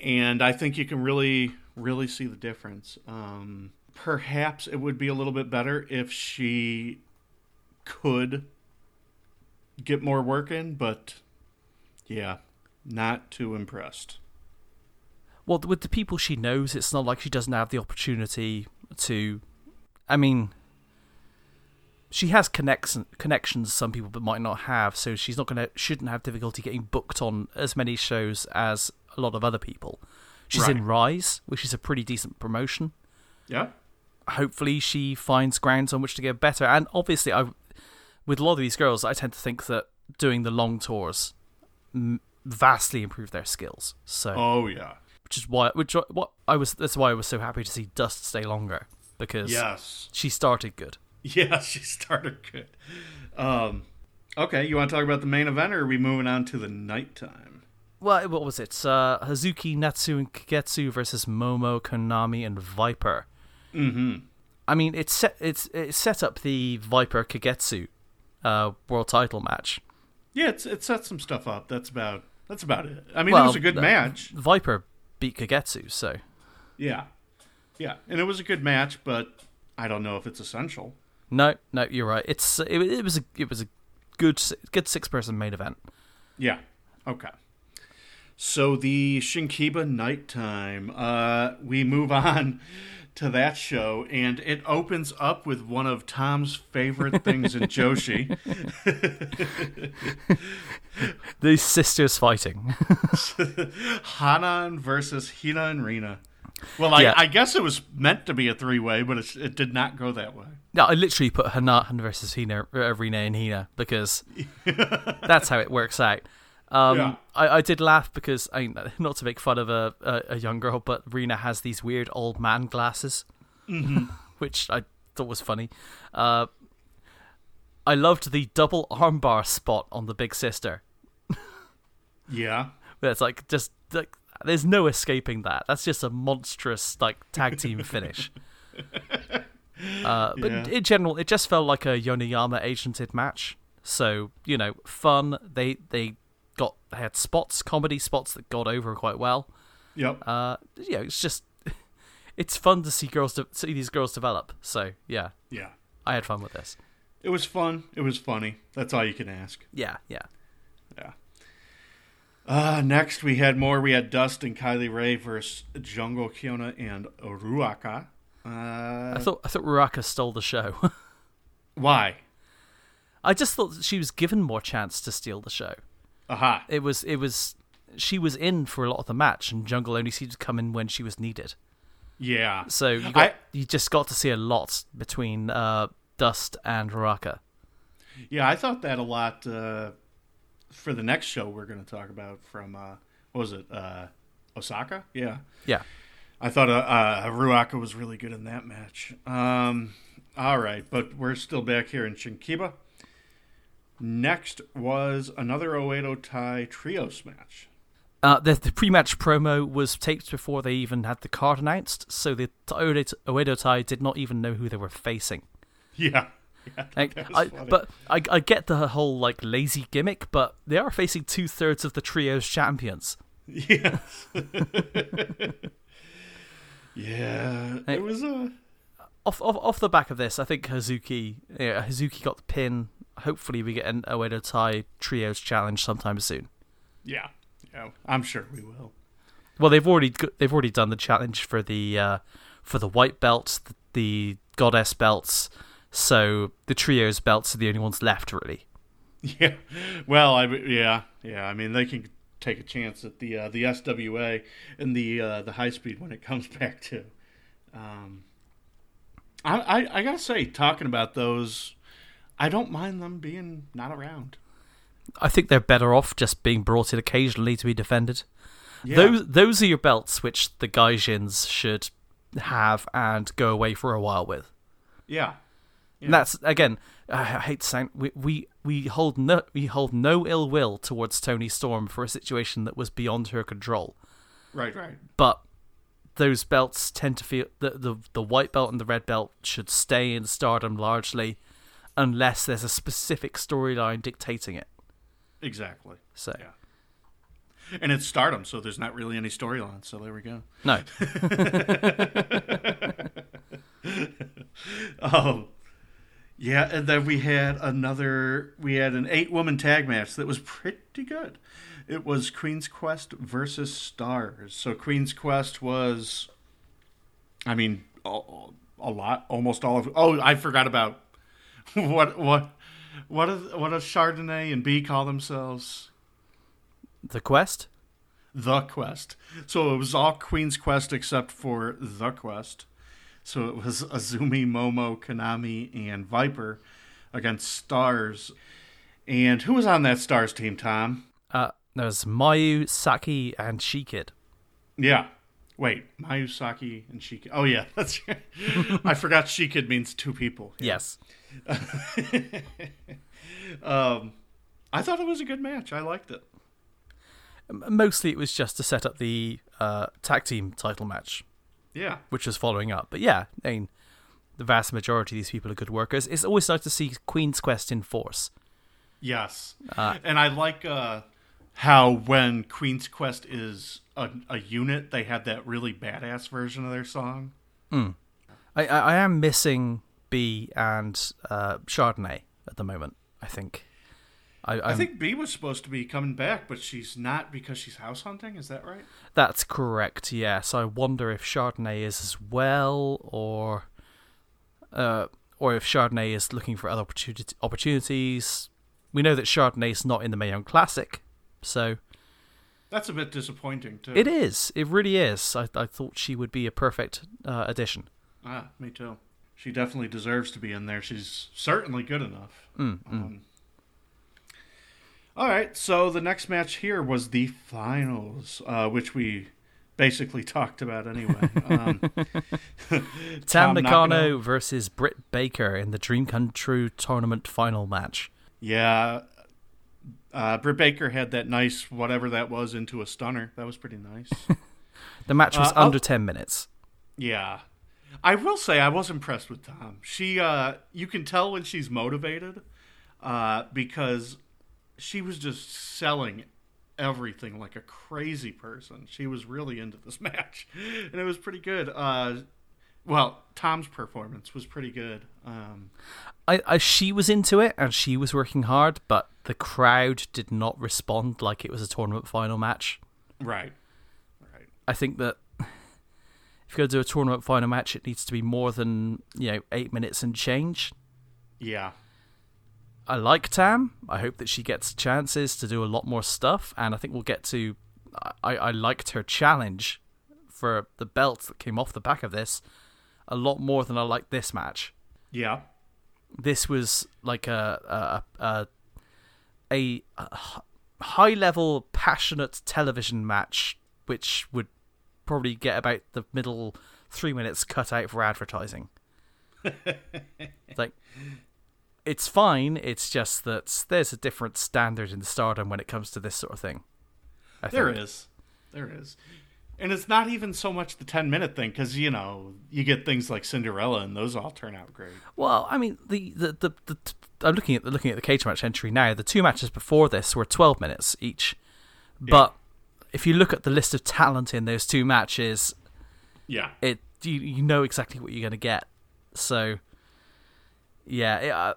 And I think you can really, really see the difference. Perhaps it would be a little bit better if she could get more work in, but yeah, not too impressed. Well, with the people she knows, it's not like she doesn't have the opportunity to... I mean, she has connections some people might not have, so she's not shouldn't have difficulty getting booked on as many shows as a lot of other people. She's in Rise, which is a pretty decent promotion. Yeah. hopefully she finds grounds on which to get better. And obviously, with a lot of these girls, I tend to think that doing the long tours vastly improve their skills. So, oh yeah, that's why I was so happy to see Dust stay longer, because she started good. Yeah, she started good. Okay, you want to talk about the main event, or are we moving on to the nighttime? Well, what was it? Hazuki, Natsu, and Kagetsu versus Momo, Konami, and Viper. Mm-hmm. I mean, it set up the Viper Kagetsu world title match. Yeah, it set some stuff up. That's about it. I mean, it was a good match. Viper beat Kagetsu, so yeah, and it was a good match, but I don't know if it's essential. No, you're right. It was a good 6-person main event. Yeah. Okay. So the Shinkiba nighttime. We move on to that show, and it opens up with one of Tom's favorite things in Joshi. These sisters fighting. Hanan versus Hina and Rina. Well, I guess it was meant to be a three-way, but it did not go that way. No, I literally put Hanan versus Hina, Rina and Hina, because that's how it works out. I did laugh because, not to make fun of a young girl, but Rina has these weird old man glasses, mm-hmm. which I thought was funny. I loved the double armbar spot on the big sister. Yeah. But it's like, there's no escaping that. That's just a monstrous tag team finish. But in general, it just felt like a Yoniyama agented match. So, fun. They had comedy spots that got over quite well. Yep. It's just it's fun to see these girls develop. So yeah. Yeah. I had fun with this. It was fun. It was funny. That's all you can ask. Yeah. Yeah. Yeah. Next we had more. We had Dust and Kylie Rae versus Jungle Kiona and Ruaka. I thought Ruaka stole the show. Why? I just thought that she was given more chance to steal the show. Aha. Uh-huh. She was in for a lot of the match, and Jungle only seemed to come in when she was needed. Yeah. So you just got to see a lot between Dust and Ruaka. Yeah, I thought that a lot for the next show we're going to talk about from, Osaka? Yeah. Yeah. I thought Ruaka was really good in that match. All right, but we're still back here in Shinkiba. Next was another 08-0 Trios match. The pre-match promo was taped before they even had the card announced, so the 08-0 did not even know who they were facing. Yeah. I get the whole lazy gimmick, but they are facing 2/3 of the Trios champions. Yes. Yeah. It was a... Off the back of this, I think Hazuki got the pin. Hopefully we get an 08-0 Trios challenge sometime soon. Yeah, I'm sure we will. Well, they've already done the challenge for the white belts, the goddess belts. So the Trios belts are the only ones left, really. Yeah. Well, I mean, they can take a chance at the SWA and the high speed when it comes back to. I gotta say, talking about those, I don't mind them being not around. I think they're better off just being brought in occasionally to be defended. Yeah. Those are your belts which the gaijins should have and go away for a while with. Yeah, yeah. And that's again. I hate to sound we hold no ill will towards Tony Storm for a situation that was beyond her control. Right, right. But those belts tend to feel the white belt and the red belt should stay in Stardom largely. Unless there's a specific storyline dictating it. Exactly. So, yeah. And it's Stardom, so there's not really any storyline, so there we go. No. Yeah, and then we had an 8-woman tag match that was pretty good. It was Queen's Quest versus Stars. So Queen's Quest was, I mean, a lot, almost all of... Oh, I forgot about... What does Chardonnay and B call themselves? The Quest? The Quest. So it was all Queen's Quest except for The Quest. So it was Azumi, Momo, Konami, and Viper against Stars. And who was on that Stars team, Tom? There was Mayu, Saki, and She-Kid. Yeah. Wait, Mayu, Saki, and She-Kid. Oh, yeah. That's right. I forgot She-Kid means two people. Yeah. Yes. I thought it was a good match. I liked it. Mostly it was just to set up the tag team title match. Yeah. Which was following up. But yeah, I mean, the vast majority of these people are good workers. It's always nice to see Queen's Quest in force. Yes. And I like how when Queen's Quest is a unit, they have that really badass version of their song. Mm. I am missing B and Chardonnay at the moment, I think. I think B was supposed to be coming back, but she's not because she's house hunting. Is that right? That's correct, yes. I wonder if Chardonnay is as well, or if Chardonnay is looking for other opportunities. We know that Chardonnay's not in the Mae Young Classic, so... That's a bit disappointing, too. It is. It really is. I thought she would be a perfect addition. Ah, me too. She definitely deserves to be in there. She's certainly good enough. All right, so the next match here was the finals, which we basically talked about anyway. Tam Nakano versus Britt Baker in the Dream Come True tournament final match. Yeah, Britt Baker had that nice whatever that was into a stunner. That was pretty nice. The match was under 10 minutes. Yeah. I will say I was impressed with Tam. She, you can tell when she's motivated because... She was just selling everything like a crazy person. She was really into this match, and it was pretty good. Well, Tom's performance was pretty good. She was into it, and she was working hard, but the crowd did not respond like it was a tournament final match. Right. I think that if you're going to do a tournament final match, it needs to be more than 8 minutes and change. Yeah. I like Tam. I hope that she gets chances to do a lot more stuff. And I think we'll get to... I liked her challenge for the belt that came off the back of this a lot more than I liked this match. Yeah. This was like a high-level, passionate television match, which would probably get about the middle 3 minutes cut out for advertising. Like... It's fine, it's just that there's a different standard in Stardom when it comes to this sort of thing. There is. And it's not even so much the 10-minute thing, because, you get things like Cinderella, and those all turn out great. Well, I mean, the I'm looking at the cage match entry now. The two matches before this were 12 minutes each. But if you look at the list of talent in those two matches, you know exactly what you're going to get. So... Yeah,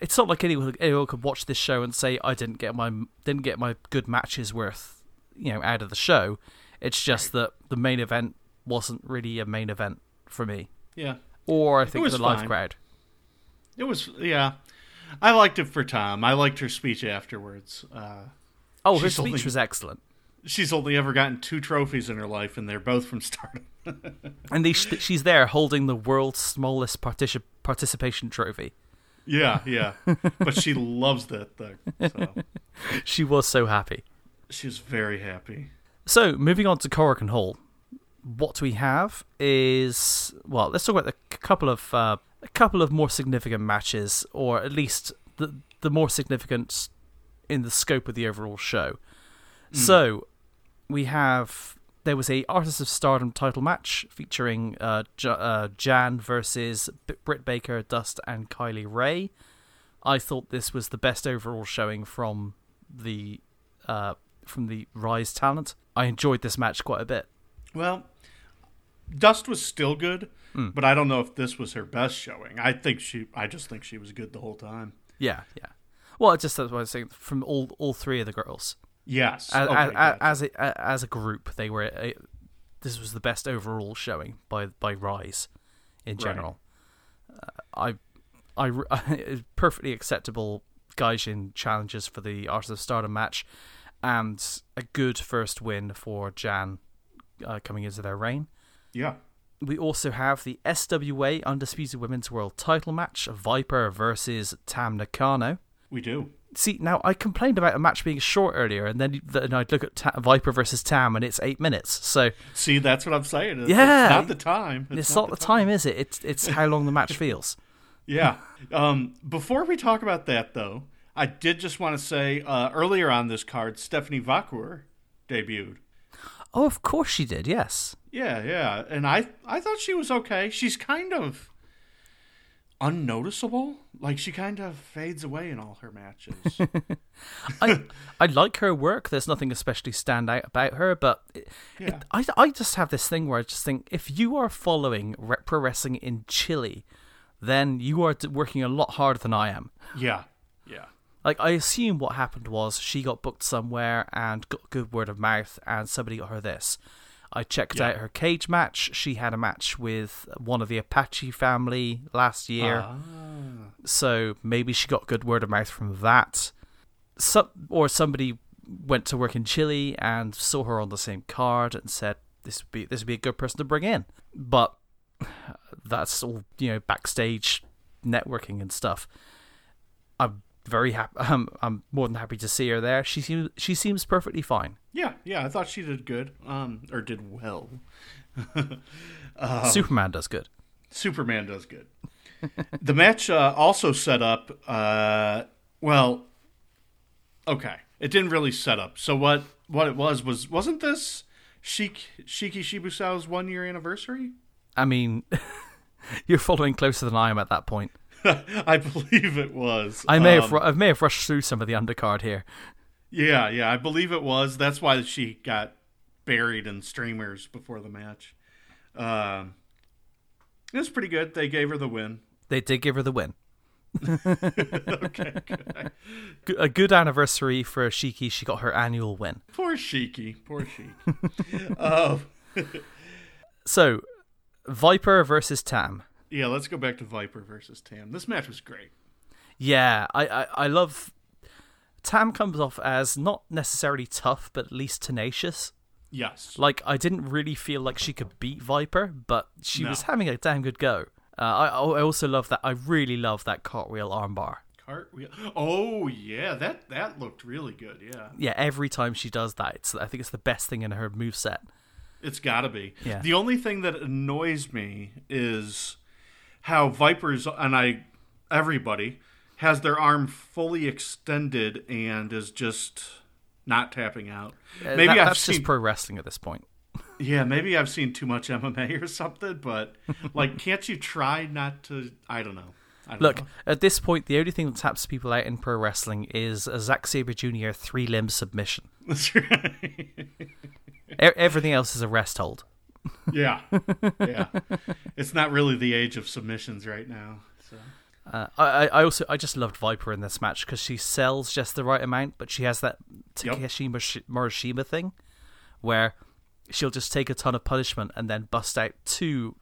it's not like anyone could watch this show and say I didn't get my good matches worth, out of the show. It's just that the main event wasn't really a main event for me. Yeah, or I think the live crowd. It was I liked it for Tom. I liked her speech afterwards. Her speech was excellent. She's only ever gotten 2 trophies in her life, and they're both from Stardom. And she's there holding the world's smallest participation trophy. Yeah. But she loves that thing. So. She was so happy. She was very happy. So, moving on to Korakuen Hall. What we have is... Well, let's talk about a couple of more significant matches, or at least the more significant in the scope of the overall show. Mm. So... There was a Artists of Stardom title match featuring Jan versus Britt Baker, Dust, and Kylie Rae. I thought this was the best overall showing from the Rise talent. I enjoyed this match quite a bit. Well, Dust was still good, but I don't know if this was her best showing. I just think she was good the whole time. Yeah. Well, that's what I was saying from all three of the girls. Yes, as a group, they were. This was the best overall showing by Rise, in general. Right. Perfectly acceptable Gaijin challenges for the Artists of Stardom match, and a good first win for Jan, coming into their reign. Yeah, We also have the SWA Undisputed Women's World Title match, Viper versus Tam Nakano. We do. See, now I complained about a match being short earlier, and then I'd look at Viper versus Tam, and it's 8 minutes. So see, that's what I'm saying. It's not the time. It's not the time, is it? It's how long the match feels. Yeah. Before we talk about that, though, I did just want to say earlier on this card, Stephanie Vakur debuted. Oh, of course she did, yes. Yeah. And I thought she was okay. She's kind of unnoticeable. Like, she kind of fades away in all her matches. I like her work. There's nothing especially standout about her, but I just have this thing where I just think, if you are following pro wrestling in Chile, then you are working a lot harder than I am. Yeah. Like, I assume what happened was she got booked somewhere and got good word of mouth, and somebody got her this. I checked out her cage match. She had a match with one of the Apache family last year. So maybe she got good word of mouth from that. Or somebody went to work in Chile and saw her on the same card and said, this would be a good person to bring in. But that's all, backstage networking and stuff. I'm very happy. I'm more than happy to see her there. She seems perfectly fine. Yeah. I thought she did good. Or did well. Superman does good. The match also set up. It didn't really set up. So what it was wasn't this Shiki Shibusawa's 1 year anniversary? I mean, you're following closer than I am at that point. I believe it was. I may have rushed through some of the undercard here. Yeah, I believe it was. That's why she got buried in streamers before the match. It was pretty good. They gave her the win. They did give her the win. Okay, good. A good anniversary for Shiki. She got her annual win. Poor Shiki. So, Viper versus Tam. Yeah, let's go back to Viper versus Tam. This match was great. Yeah, I love... Tam comes off as not necessarily tough, but at least tenacious. Yes. Like, I didn't really feel like she could beat Viper, but she was having a damn good go. I also love that. I really love that cartwheel armbar. Oh, yeah, that looked really good, yeah. Yeah, every time she does that, I think it's the best thing in her moveset. It's gotta be. Yeah. The only thing that annoys me is... how Viper's, and everybody, has their arm fully extended and is just not tapping out. That's just pro wrestling at this point. Yeah, maybe I've seen too much MMA or something, but, can't you try not to, I don't know. At this point, the only thing that taps people out in pro wrestling is a Zack Sabre Jr. three-limb submission. That's right. Everything else is a rest hold. Yeah. It's not really the age of submissions right now. So. I just loved Viper in this match because she sells just the right amount, but she has that Takeshi Morishima thing where she'll just take a ton of punishment and then bust out two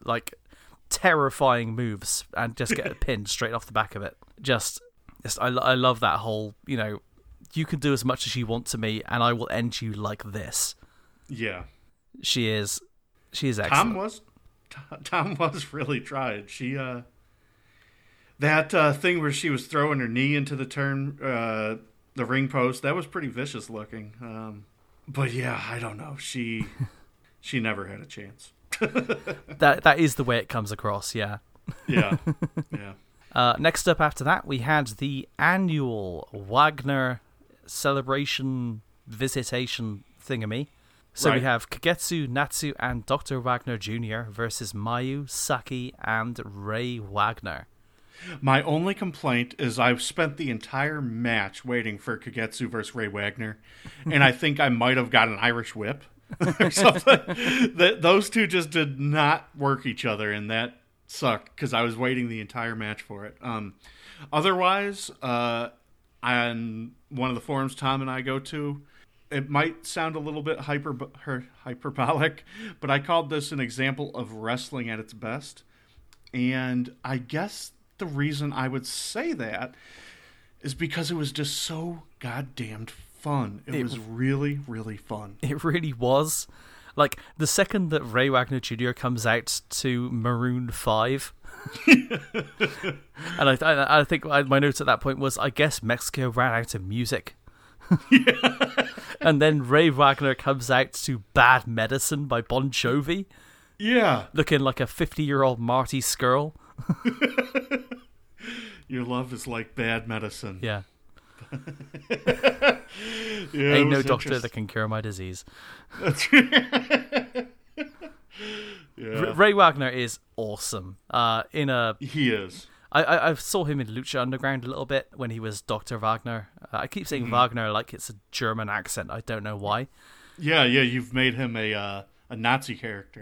terrifying moves and just get a pin straight off the back of it. I love that whole you can do as much as you want to me and I will end you like this. Yeah, she is. She is excellent. Tom was really trying. She that thing where she was throwing her knee into the turn, the ring post, that was pretty vicious looking. But yeah, I don't know. She never had a chance. That is the way it comes across. Yeah. Next up after that, we had the annual Wagner celebration visitation thingamee. So we have Kagetsu, Natsu, and Dr. Wagner Jr. versus Mayu, Saki, and Ray Wagner. My only complaint is I've spent the entire match waiting for Kagetsu versus Ray Wagner, and I think I might have got an Irish whip or something. Those two just did not work each other, and that sucked because I was waiting the entire match for it. Otherwise, on one of the forums Tom and I go to, it might sound a little bit hyperbolic, but I called this an example of wrestling at its best. And I guess the reason I would say that is because it was just so goddamn fun. It was really, really fun. It really was. Like, the second that Ray Wagner Jr. comes out to Maroon 5... and I think my notes at that point was, I guess Mexico ran out of music. Yeah. And then Ray Wagner comes out to Bad Medicine by Bon Jovi. Yeah. Looking like a 50-year-old Marty Skrull. Your love is like bad medicine. Yeah. Ain't no doctor that can cure my disease. That's right. Yeah. Ray Wagner is awesome. He is. I saw him in Lucha Underground a little bit when he was Dr. Wagner. I keep saying Wagner like it's a German accent. I don't know why. Yeah. You've made him a Nazi character.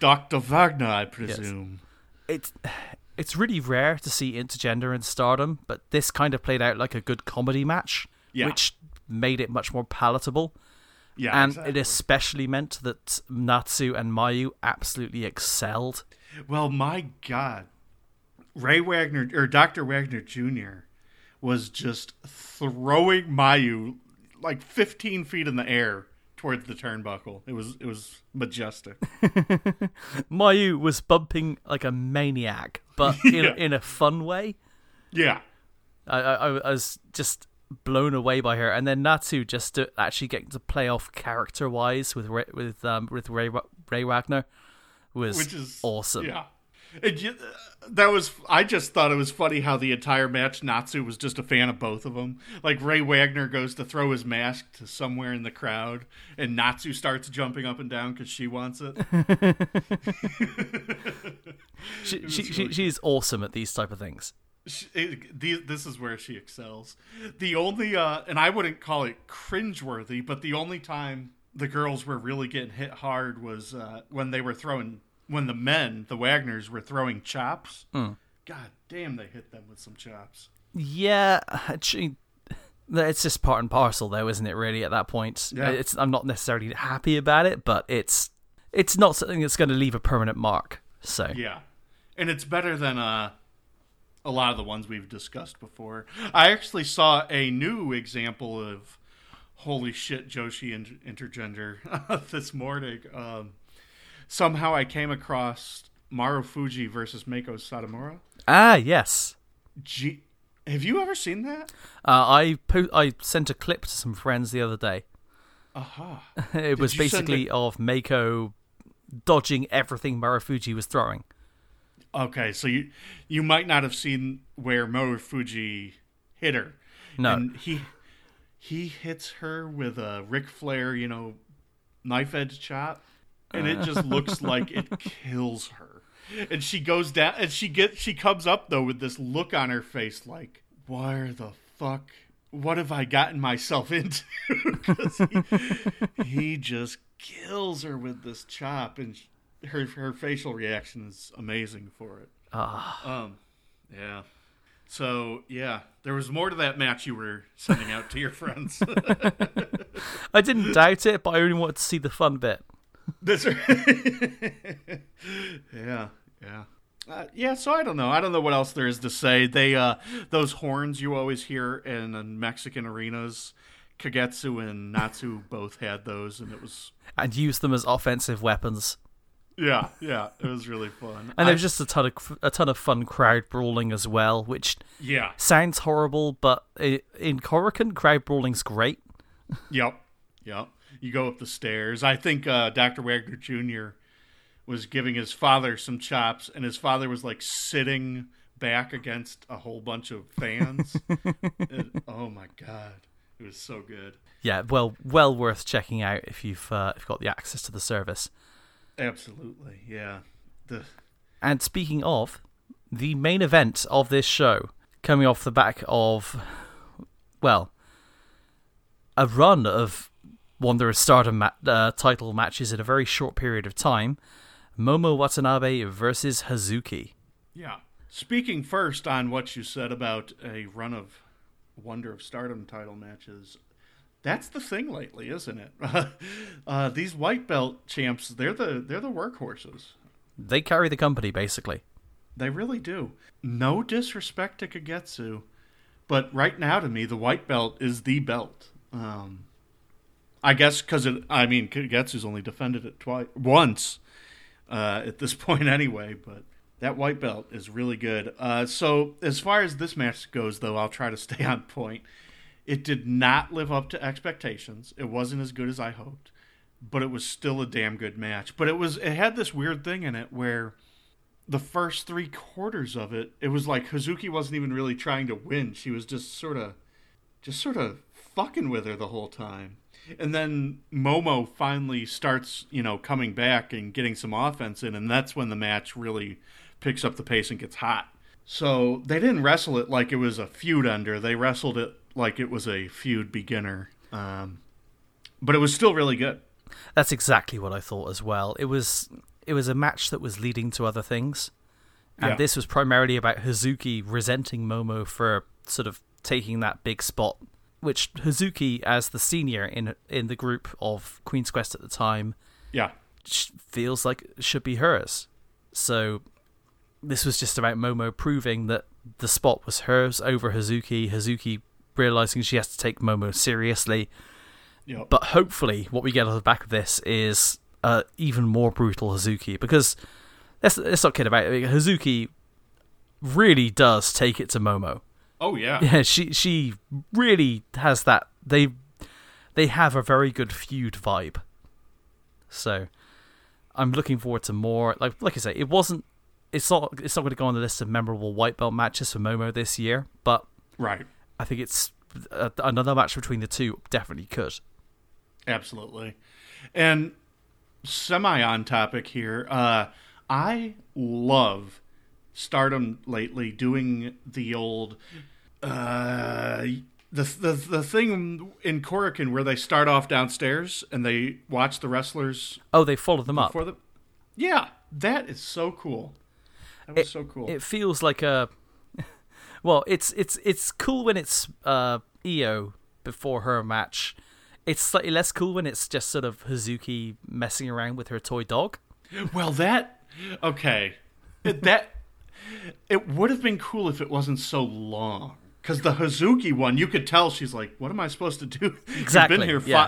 Dr. Wagner, I presume. Yes. It's really rare to see intergender in Stardom, but this kind of played out like a good comedy match, which made it much more palatable. Yeah, and exactly. It especially meant that Natsu and Mayu absolutely excelled. Well, my God. Ray Wagner, or Dr. Wagner Jr. was just throwing Mayu like 15 feet in the air toward the turnbuckle. It was majestic. Mayu was bumping like a maniac, but in a fun way. Yeah. I was just blown away by her, and then Natsu just actually getting to play off character wise with Ray Wagner was awesome. Yeah, I just thought it was funny how the entire match Natsu was just a fan of both of them. Like Ray Wagner goes to throw his mask to somewhere in the crowd, and Natsu starts jumping up and down because she wants it. She's awesome at these type of things. This is where she excels. The only, and I wouldn't call it cringeworthy, but the only time the girls were really getting hit hard was when the men, the Wagners, were throwing chops. Mm. God damn, they hit them with some chops. Yeah, it's just part and parcel, though, isn't it? Really, at that point, yeah. I'm not necessarily happy about it, but it's not something that's going to leave a permanent mark. So yeah, and it's better than a lot of the ones we've discussed before. I actually saw a new example of holy shit Joshi intergender this morning. Somehow I came across Marufuji versus Meiko Satomura. Ah, yes. Have you ever seen that? I sent a clip to some friends the other day. Aha. Uh-huh. It was basically of Meiko dodging everything Marufuji was throwing. Okay, so you might not have seen where Marufuji hit her. No. And he hits her with a Ric Flair, knife edge chop, and it just looks like it kills her. And she goes down, and she comes up though with this look on her face like, where the fuck? What have I gotten myself into? Because he just kills her with this chop, and her facial reaction is amazing for it. Yeah. So, yeah. There was more to that match you were sending out to your friends. I didn't doubt it, but I only wanted to see the fun bit. That's right. Yeah. So I don't know. I don't know what else there is to say. They those horns you always hear in Mexican arenas, Kagetsu and Natsu both had those, and it was... And used them as offensive weapons. Yeah, it was really fun, and there was just a ton of fun crowd brawling as well, which sounds horrible, but in Korakuen, crowd brawling's great. Yep. You go up the stairs. I think Dr. Wagner Jr. was giving his father some chops, and his father was like sitting back against a whole bunch of fans. Oh my God, it was so good. Yeah, well worth checking out if you've got the access to the service. Absolutely, yeah. And speaking of, the main event of this show, coming off the back of, well, a run of Wanderers Stardom title matches in a very short period of time, Momo Watanabe versus Hazuki. Yeah. Speaking first on what you said about a run of Wonder of Stardom title matches, that's the thing lately, isn't it? These white belt champs, they're the workhorses. They carry the company, basically. They really do. No disrespect to Kagetsu, but right now to me, the white belt is the belt. I guess because Kagetsu's only defended it once at this point anyway, but that white belt is really good. So as far as this match goes, though, I'll try to stay on point. It did not live up to expectations. It wasn't as good as I hoped, but it was still a damn good match. But it had this weird thing in it where the first three quarters of it, it was like Hazuki wasn't even really trying to win. She was just sort of fucking with her the whole time. And then Momo finally starts, coming back and getting some offense in, and that's when the match really picks up the pace and gets hot. So they didn't wrestle it like it was a feud ender. They wrestled it like it was a feud beginner. But it was still really good. That's exactly what I thought as well. It was a match that was leading to other things. And This was primarily about Hazuki resenting Momo for sort of taking that big spot, which Hazuki, as the senior in the group of Queen's Quest at the time, feels like it should be hers. So this was just about Momo proving that the spot was hers over Hazuki. Hazuki realizing she has to take Momo seriously. Yep. But hopefully what we get off the back of this is even more brutal Hazuki, because let's not kid about it. Hazuki really does take it to Momo. Oh yeah. Yeah, she really has that. They have a very good feud vibe. So I'm looking forward to more. Like I say, it's not going to go on the list of memorable white belt matches for Momo this year, but right. I think it's another match between the two definitely could. Absolutely. And semi on topic here. I love Stardom lately doing the old the thing in Korakuen where they start off downstairs and they watch the wrestlers. Oh, they follow them up. Yeah, that is so cool. That was so cool. It feels like a well, it's cool when it's Io before her match. It's slightly less cool when it's just sort of Hazuki messing around with her toy dog. Well, it would have been cool if it wasn't so long, because the Hazuki one, you could tell she's like, "What am I supposed to do? Exactly,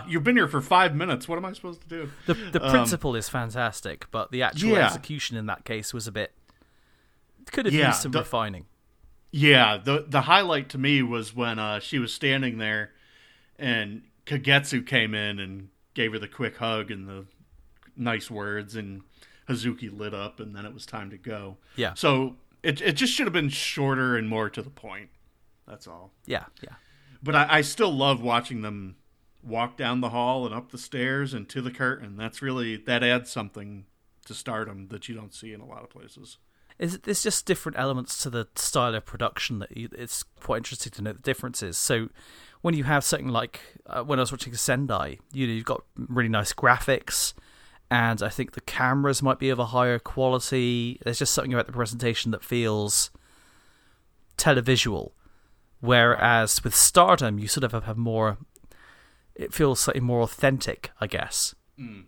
you've been here for 5 minutes. What am I supposed to do?" The principle is fantastic, but the actual execution in that case was a bit could have used some refining. Yeah, the highlight to me was when she was standing there, and Kagetsu came in and gave her the quick hug and the nice words, and Hazuki lit up, and then it was time to go. Yeah. So it just should have been shorter and more to the point. That's all. Yeah, yeah. But I still love watching them walk down the hall and up the stairs and to the curtain. That adds something to Stardom that you don't see in a lot of places. There's just different elements to the style of production that it's quite interesting to note the differences. So when you have something like when I was watching Sendai, you've got really nice graphics, and I think the cameras might be of a higher quality. There's just something about the presentation that feels televisual. Whereas with Stardom, you sort of have more... It feels slightly more authentic, I guess. Mm.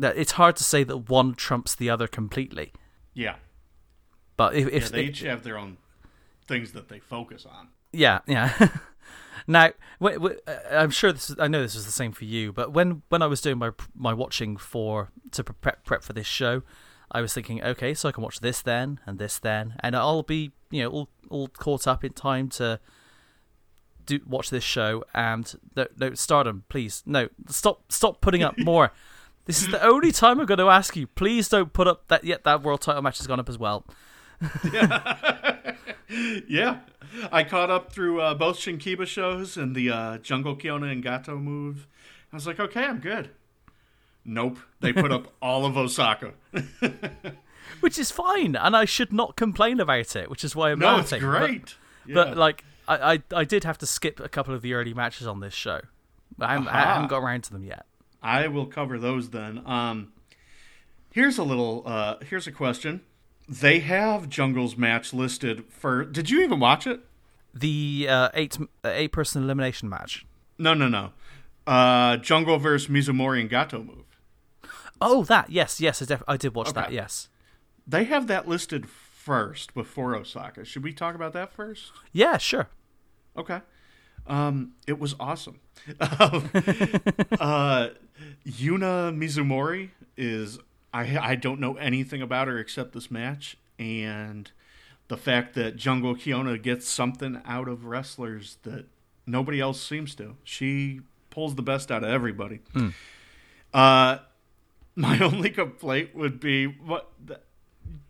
It's hard to say that one trumps the other completely. Yeah. But if they each have their own things that they focus on. Yeah, yeah. Now, I'm sure I know this was the same for you, but when I was doing my watching to prep for this show, I was thinking, okay, so I can watch this then and this then, and I'll be all caught up in time to watch this show. And no, Stardom, please, no, stop putting up more. This is the only time I'm going to ask you. Please don't put up that yet. That world title match has gone up as well. Yeah. Yeah, I caught up through both Shinkiba shows and the Jungle Kiona and Gato move. I was like, okay, I'm good. Nope, they put up all of Osaka. Which is fine, and I should not complain about it, which is why I'm melting. No, it's great. But like, I did have to skip a couple of the early matches on this show. I haven't got around to them yet. I will cover those then. Here's a question. They have Jungle's match listed for... Did you even watch it? The eight-person elimination match. No. Jungle versus Mizumori and Gato move. Oh, that. Yes. I did watch that, yes. They have that listed first before Osaka. Should we talk about that first? Yeah, sure. Okay. It was awesome. Yuna Mizumori is, I don't know anything about her except this match, and the fact that Jungle Kiona gets something out of wrestlers that nobody else seems to. She pulls the best out of everybody. My only complaint would be,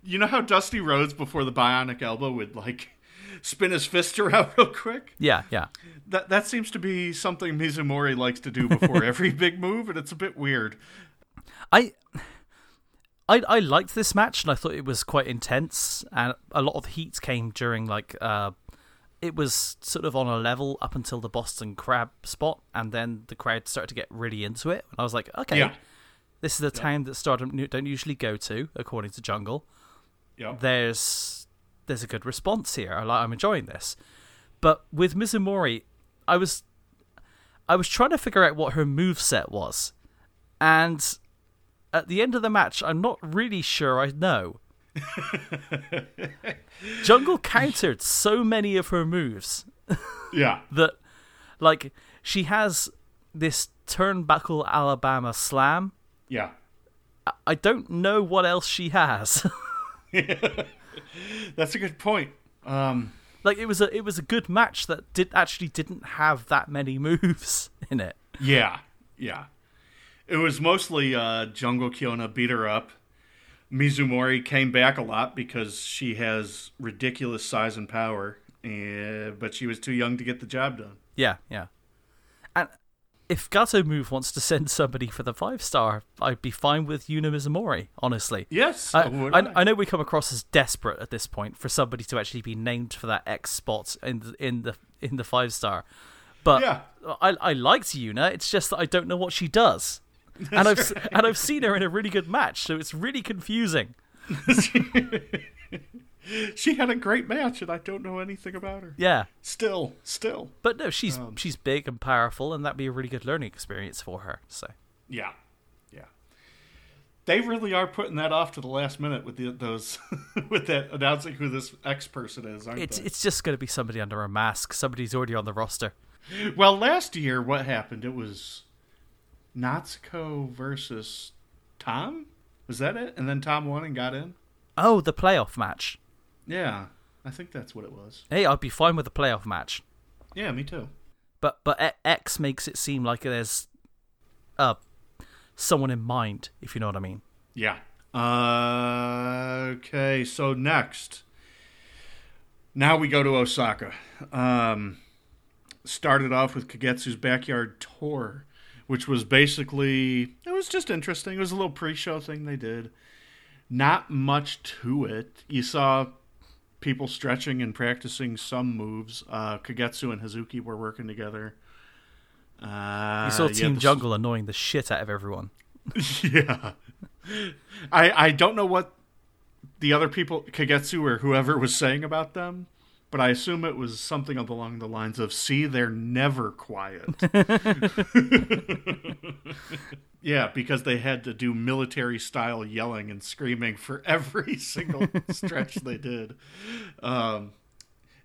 you know how Dusty Rhodes before the Bionic Elbow would like spin his fist around real quick? Yeah. That seems to be something Mizumori likes to do before every big move, and it's a bit weird. I liked this match, and I thought it was quite intense, and a lot of heat came during it was sort of on a level up until the Boston Crab spot, and then the crowd started to get really into it. And I was like, okay, this is a town that Stardom don't usually go to, according to Jungle. Yeah. There's a good response here. I'm enjoying this. But with Mizumori, I was trying to figure out what her moveset was. And at the end of the match, I'm not really sure I know. Jungle countered so many of her moves. That, like, she has this turnbuckle Alabama slam. Yeah. I don't know what else she has. That's a good point. It was a good match that didn't have that many moves in it. Yeah. It was mostly Jungle Kiona beat her up. Mizumori came back a lot because she has ridiculous size and power, but she was too young to get the job done. Yeah. And if Gato Move wants to send somebody for the 5-star, I'd be fine with Yuna Mizumori, honestly. Yes, I know we come across as desperate at this point for somebody to actually be named for that X spot in the 5-star. But yeah. I liked Yuna, it's just that I don't know what she does. And I've seen her in a really good match, so it's really confusing. She had a great match, and I don't know anything about her. Yeah, still. But no, she's big and powerful, and that'd be a really good learning experience for her. So yeah. They really are putting that off to the last minute with that announcing who this X person is. It's just going to be somebody under a mask. Somebody's already on the roster. Well, last year, what happened? It was Natsuko versus Tom? Was that it? And then Tom won and got in? Oh, the playoff match. Yeah, I think that's what it was. Hey, I'd be fine with the playoff match. Yeah, me too. But X makes it seem like there's someone in mind, if you know what I mean. Yeah. Okay, so next. Now we go to Osaka. Started off with Kagetsu's Backyard Tour, which was basically, it was just interesting. It was a little pre-show thing they did. Not much to it. You saw people stretching and practicing some moves. Kagetsu and Hazuki were working together. You saw Team Jungle annoying the shit out of everyone. Yeah. I don't know what the other people, Kagetsu or whoever, was saying about them. But I assume it was something along the lines of, see, they're never quiet. Yeah, because they had to do military-style yelling and screaming for every single stretch they did. And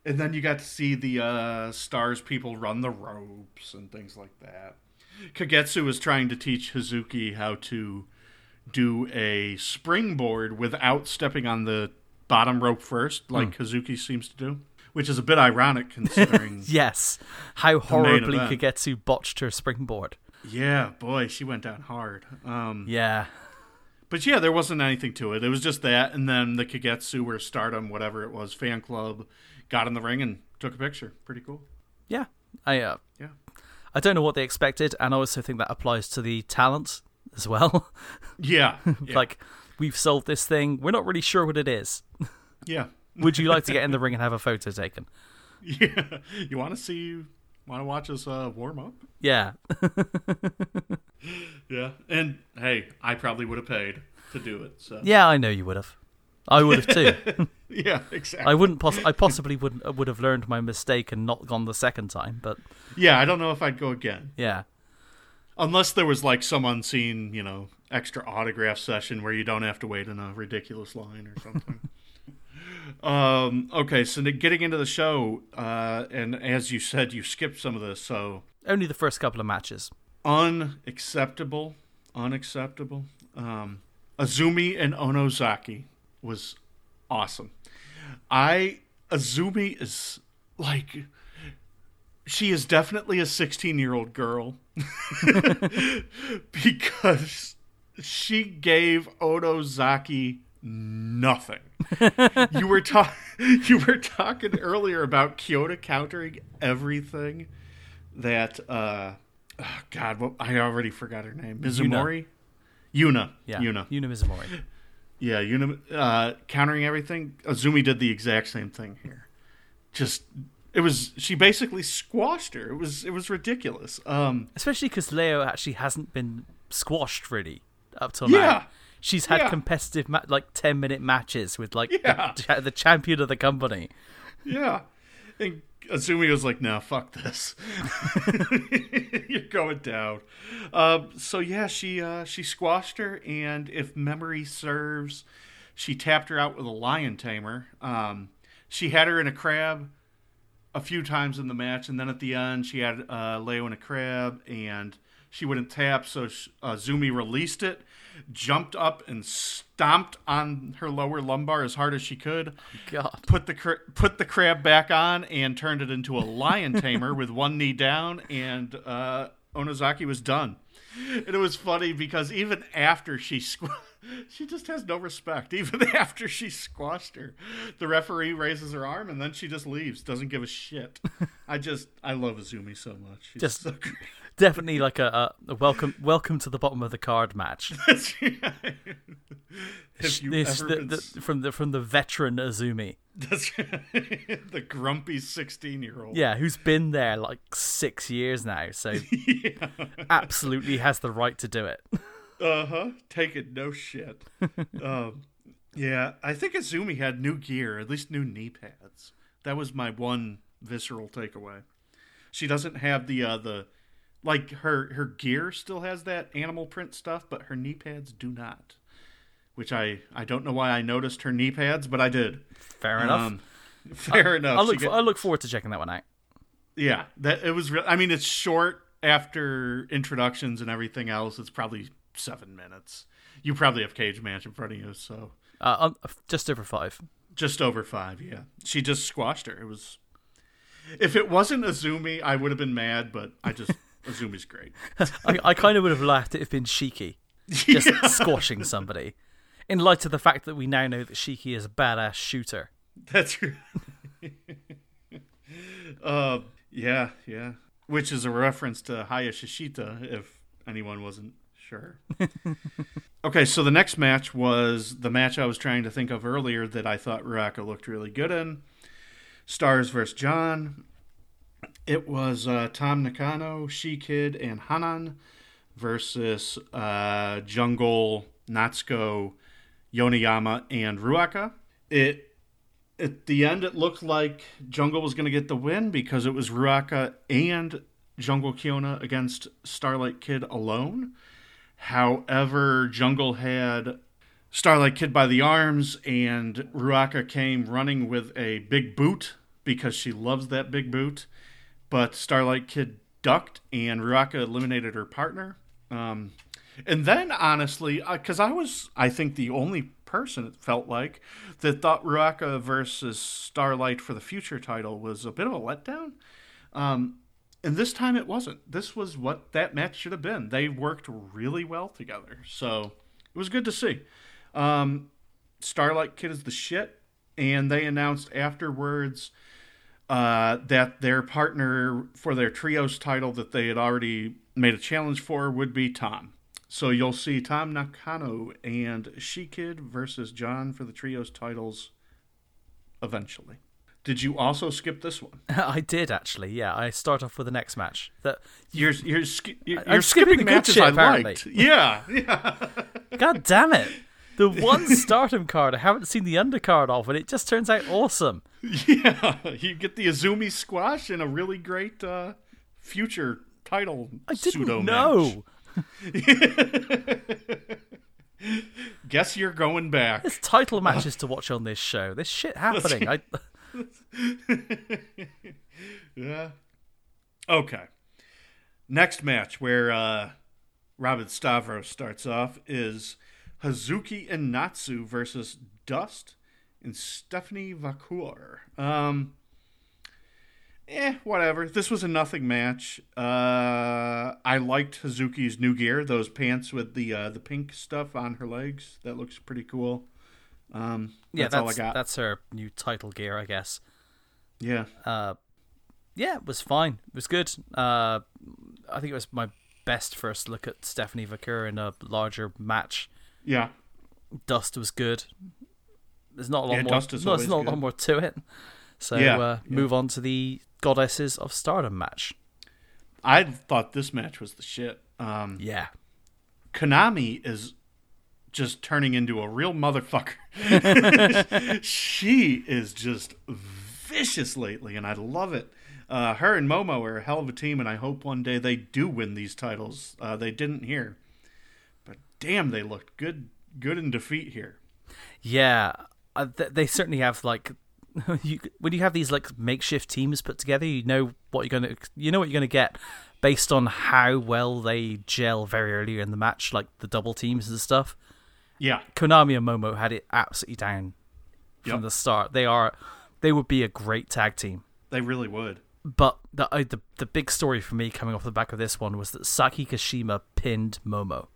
then you got to see the stars people run the ropes and things like that. Kagetsu was trying to teach Hazuki how to do a springboard without stepping on the bottom rope first, like Hazuki seems to do. Which is a bit ironic considering. Yes. How horribly Kagetsu botched her springboard. Yeah, boy, she went down hard. Yeah. But yeah, there wasn't anything to it. It was just that, and then the Kagetsu or Stardom, whatever it was, fan club, got in the ring and took a picture. Pretty cool. Yeah. I don't know what they expected, and I also think that applies to the talent as well. Yeah. Like, we've solved this thing. We're not really sure what it is. Yeah. Would you like to get in the ring and have a photo taken? Yeah. You want to watch us warm up? Yeah. Yeah. And hey, I probably would have paid to do it. So. Yeah, I know you would have. I would have too. Yeah, exactly. I possibly would have learned my mistake and not gone the second time, but yeah, I don't know if I'd go again. Yeah. Unless there was like some unseen, extra autograph session where you don't have to wait in a ridiculous line or something. Okay, so getting into the show, and as you said, you skipped some of this, so... Only the first couple of matches. Unacceptable. Azumi and Onozaki was awesome. Azumi is, like... She is definitely a 16-year-old girl because she gave Onozaki nothing. You were talking earlier about Kyoto countering everything that I already forgot her name. Mizumori? Yuna. Yeah, Yuna Mizumori. Yeah, Yuna countering everything. Azumi did the exact same thing here. She basically squashed her. It was ridiculous. Especially because Leo actually hasn't been squashed really up till now. She's had competitive 10-minute matches with the champion of the company. Yeah, and Azumi was like, "No, fuck this. You're going down." She squashed her, and if memory serves, she tapped her out with a lion tamer. She had her in a crab a few times in the match, and then at the end she had Leo in a crab, and she wouldn't tap, so Azumi released it, jumped up and stomped on her lower lumbar as hard as she could. God. Put the crab back on and turned it into a lion tamer with one knee down, and Onozaki was done. And it was funny because even after she just has no respect. Even after she squashed her, the referee raises her arm and then she just leaves. Doesn't give a shit. I love Azumi so much. She's just so great. Definitely like a welcome to the bottom of the card match. From the veteran Azumi. That's right. The grumpy 16-year-old. Yeah, who's been there 6 years now, so absolutely has the right to do it. Uh-huh. Take it, no shit. I think Azumi had new gear, at least new knee pads. That was my one visceral takeaway. She doesn't have her gear still has that animal print stuff, but her knee pads do not. Which I don't know why I noticed her knee pads, but I did. Fair enough. Fair enough. I look forward to checking that one out. Yeah, that it was. I mean, it's short. After introductions and everything else, it's probably 7 minutes. You probably have cage match in front of you, so just over five. Just over five, yeah. She just squashed her. It was. If it wasn't Azumi, I would have been mad, but Azumi's great. I kind of would have laughed if it had been Shiki just squashing somebody. In light of the fact that we now know that Shiki is a badass shooter. That's right. Yeah. Which is a reference to Hayashishita, if anyone wasn't sure. Okay, so the next match was the match I was trying to think of earlier that I thought Ruaka looked really good in. Stars vs. John. It was Tom Nakano, She-Kid, and Hanan versus Jungle, Natsuko, Yoniyama, and Ruaka. At the end, it looked like Jungle was going to get the win because it was Ruaka and Jungle Kiona against Starlight Kid alone. However, Jungle had Starlight Kid by the arms, and Ruaka came running with a big boot because she loves that big boot. But Starlight Kid ducked, and Ruaka eliminated her partner. And then, honestly, because I think, the only person, it felt like, that thought Ruaka versus Starlight for the future title was a bit of a letdown. And this time it wasn't. This was what that match should have been. They worked really well together. So it was good to see. Starlight Kid is the shit. And they announced afterwards that their partner for their trios title that they had already made a challenge for would be Tom. So you'll see Tom Nakano and She-Kid versus John for the trios titles eventually. Did you also skip this one? I did, actually, yeah. I start off with the next match. You're skipping matches I liked. Yeah. God damn it. The one Stardom card I haven't seen the undercard of, and it just turns out awesome. Yeah, you get the Azumi squash and a really great future title pseudo match. I didn't know. guess you're going back. There's title matches to watch on this show. There's shit happening. Yeah. Okay. Next match where Robin Stavros starts off is Hazuki Inatsu versus Dust and Stephanie Vacour. Whatever. This was a nothing match. I liked Hazuki's new gear, those pants with the pink stuff on her legs. That looks pretty cool. That's all I got. That's her new title gear, I guess. Yeah. It was fine. It was good. I think it was my best first look at Stephanie Vacour in a larger match. Yeah. Dust was good. There's not a lot more. Dust is always good. A lot more to it. So move on to the Goddesses of Stardom match. I thought this match was the shit. Konami is just turning into a real motherfucker. She is just vicious lately, and I love it. Her and Momo are a hell of a team, and I hope one day they do win these titles. They didn't here. But damn, they looked good in defeat here. Yeah, they certainly have, like... when you have these like makeshift teams put together, you know what you're going to get based on how well they gel very early in the match, like the double teams and stuff. Yeah, Konami and Momo had it absolutely down from the start. They would be a great tag team. They really would. But the big story for me coming off the back of this one was that Saki Kashima pinned Momo.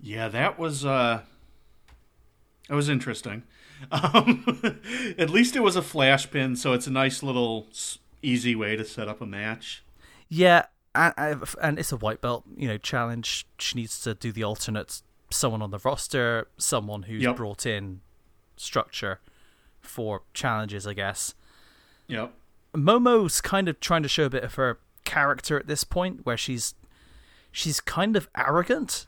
Yeah, that was interesting. At least it was a flash pin, so it's a nice little easy way to set up a match. Yeah, and it's a white belt, challenge. She needs to do the alternate, someone on the roster, someone who's brought in structure for challenges, I guess. Yep. Momo's kind of trying to show a bit of her character at this point, where she's kind of arrogant,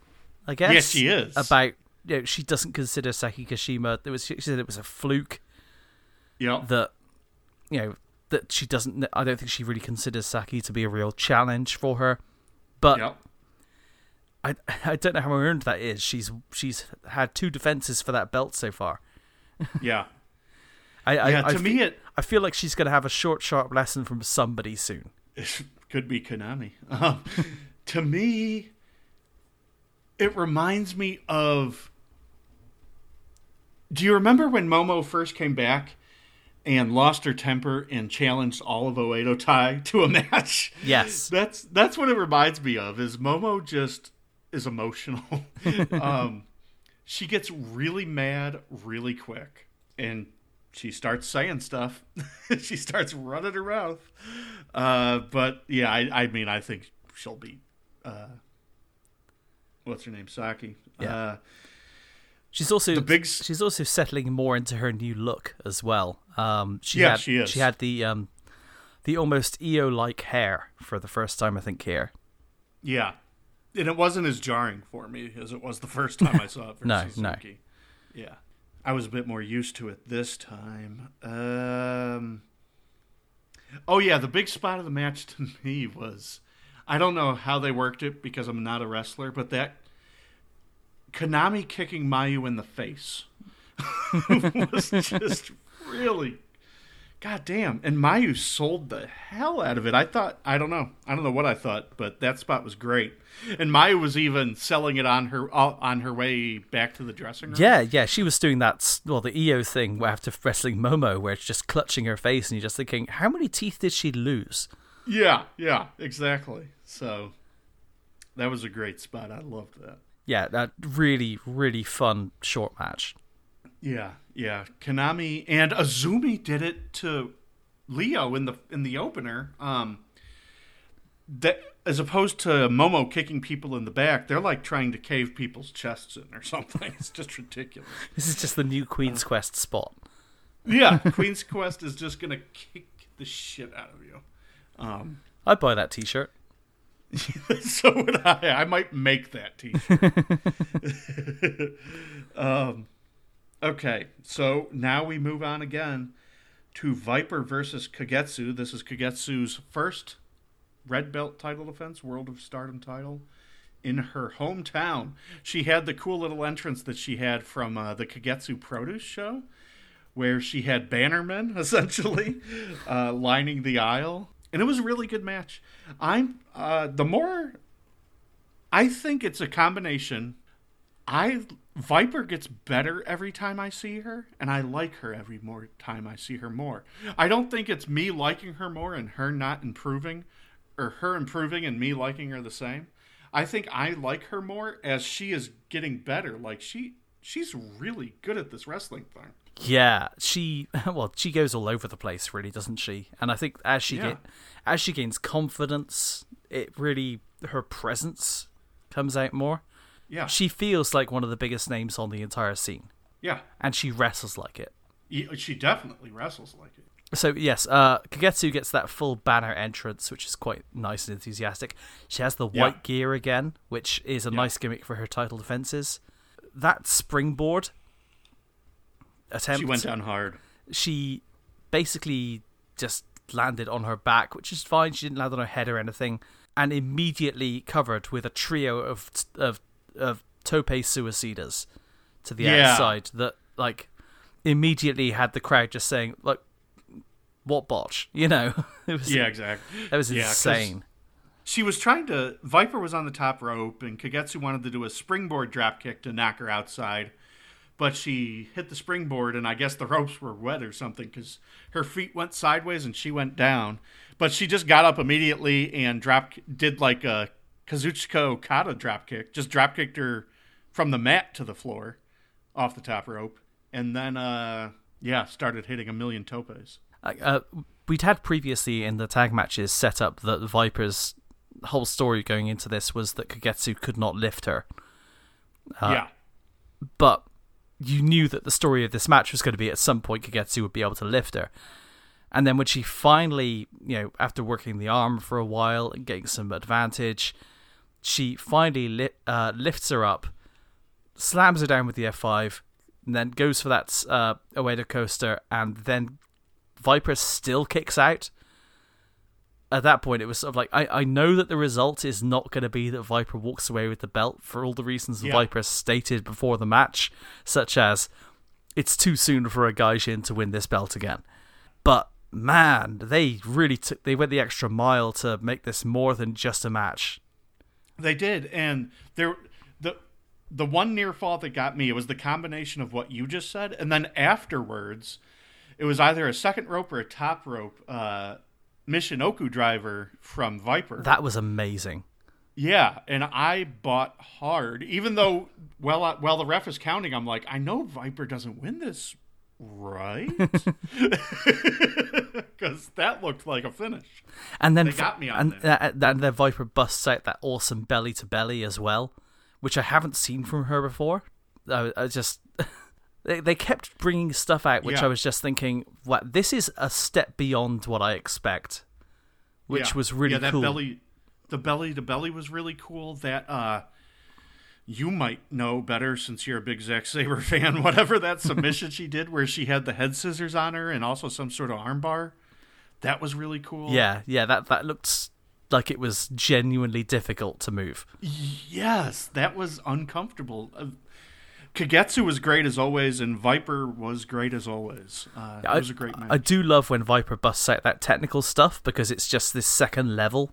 I guess. Yes, she is. About... she doesn't consider Saki Kashima. She said it was a fluke. Yeah. That she doesn't. I don't think she really considers Saki to be a real challenge for her. But I don't know how earned that is. She's had two defenses for that belt so far. Yeah. I feel like she's going to have a short, sharp lesson from somebody soon. It could be Konami. To me, it reminds me of... do you remember when Momo first came back and lost her temper and challenged all of Oedo Tai to a match? Yes. That's what it reminds me of, is Momo just is emotional. She gets really mad really quick, and she starts saying stuff. She starts running her mouth. I think she'll be... what's her name? Saki. Yeah. She's also settling more into her new look as well. She is. She had the almost Io-like hair for the first time, I think, here. Yeah. And it wasn't as jarring for me as it was the first time I saw it for Suzuki. No. Yeah. I was a bit more used to it this time. The big spot of the match to me was... I don't know how they worked it because I'm not a wrestler, but that Konami kicking Mayu in the face was just really goddamn. And Mayu sold the hell out of it. I don't know what I thought, but that spot was great. And Mayu was even selling it on her way back to the dressing room. Yeah, she was doing that. Well, the Io thing after wrestling Momo, where it's just clutching her face, and you're just thinking, how many teeth did she lose? Yeah, exactly. So that was a great spot. I loved that. Yeah, that really, really fun short match. Yeah. Konami and Azumi did it to Leo in the opener. That, as opposed to Momo kicking people in the back, they're like trying to cave people's chests in or something. It's just ridiculous. This is just the new Queen's Quest spot. Yeah, Queen's Quest is just gonna kick the shit out of you. I'd buy that t-shirt. So would I. I might make that t-shirt. Okay, so now we move on again to Viper versus Kagetsu. This is Kagetsu's first red belt title defense, World of Stardom title. in her hometown. She had the cool little entrance that she had from the Kagetsu Produce show, where she had bannermen, essentially, lining the aisle. And it was a really good match. I think it's a combination. Viper gets better every time I see her, and I like her every more time I see her more. I don't think it's me liking her more and her not improving, or her improving and me liking her the same. I think I like her more as she is getting better. Like, she's really good at this wrestling thing. Yeah, she goes all over the place, really, doesn't she? And I think as she gains confidence, her presence comes out more. Yeah, she feels like one of the biggest names on the entire scene. Yeah, and she wrestles like it. Yeah, she definitely wrestles like it. So yes, Kagetsu gets that full banner entrance, which is quite nice and enthusiastic. She has the white gear again, which is a nice gimmick for her title defenses. That springboard attempt, she went down hard. She basically just landed on her back, which is fine. She didn't land on her head or anything, and immediately covered with a trio of tope suicidas to the outside that, like, immediately had the crowd just saying, like, what botch? You know? It was, yeah, exactly. That was insane. She was Viper was on the top rope, and Kagetsu wanted to do a springboard dropkick to knock her outside, but she hit the springboard, and I guess the ropes were wet or something, because her feet went sideways and she went down. But she just got up immediately and did like a Kazuchika Okada dropkick, just dropkicked her from the mat to the floor off the top rope, and then, started hitting a million topes. We'd had previously in the tag matches set up that Viper's whole story going into this was that Kagetsu could not lift her. But you knew that the story of this match was going to be at some point Kagetsu would be able to lift her. And then when she finally, after working the arm for a while and getting some advantage, she finally lifts her up, slams her down with the F5, and then goes for that Ueda coaster, and then Viper still kicks out. At that point, it was sort of like, I know that the result is not going to be that Viper walks away with the belt for all the reasons Viper stated before the match, such as, it's too soon for a Gaijin to win this belt again. But, man, they really they went the extra mile to make this more than just a match. They did, and the one near fall that got me, it was the combination of what you just said, and then afterwards, it was either a second rope or a top rope, Michinoku driver from Viper. That was amazing. Yeah, and I bought hard, even though while the ref is counting, I'm like, I know Viper doesn't win this, right? Because that looked like a finish. And then got me on that. And then Viper busts out that awesome belly to belly as well, which I haven't seen from her before. I just they kept bringing stuff out, which I was just thinking, well, this is a step beyond what I expect, which was really cool. The belly to belly was really cool. That you might know better since you're a big Zack Sabre fan, whatever that submission she did where she had the head scissors on her and also some sort of arm bar, that was really cool. Yeah, that looked like it was genuinely difficult to move. Yes, that was uncomfortable. Kagetsu was great as always, and Viper was great as always. It was a great match. I do love when Viper busts out that technical stuff because it's just this second level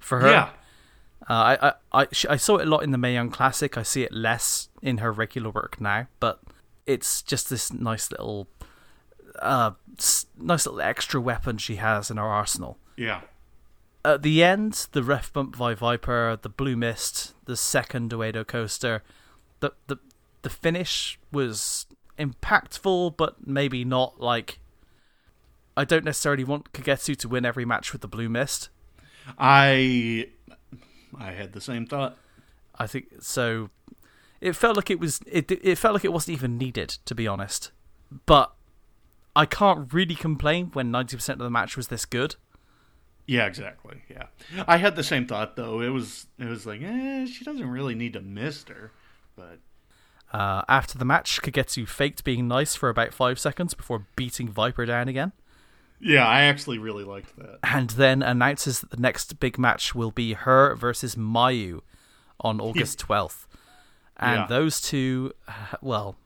for her. Yeah. I saw it a lot in the Mae Young Classic. I see it less in her regular work now, but it's just this nice little extra weapon she has in her arsenal. Yeah. At the end, the ref bump by Viper, the blue mist, the second Uedo coaster, the finish was impactful, but maybe not like. I don't necessarily want Kagetsu to win every match with the blue mist. I had the same thought. I think so. It felt like it was. It felt like it wasn't even needed, to be honest. But I can't really complain when 90% of the match was this good. Yeah, exactly. Yeah, I had the same thought though. It was like, she doesn't really need to miss her. But after the match, Kagetsu faked being nice for about 5 seconds before beating Viper down again. Yeah, I actually really liked that. And then announces that the next big match will be her versus Mayu on August 12th. And those two, well,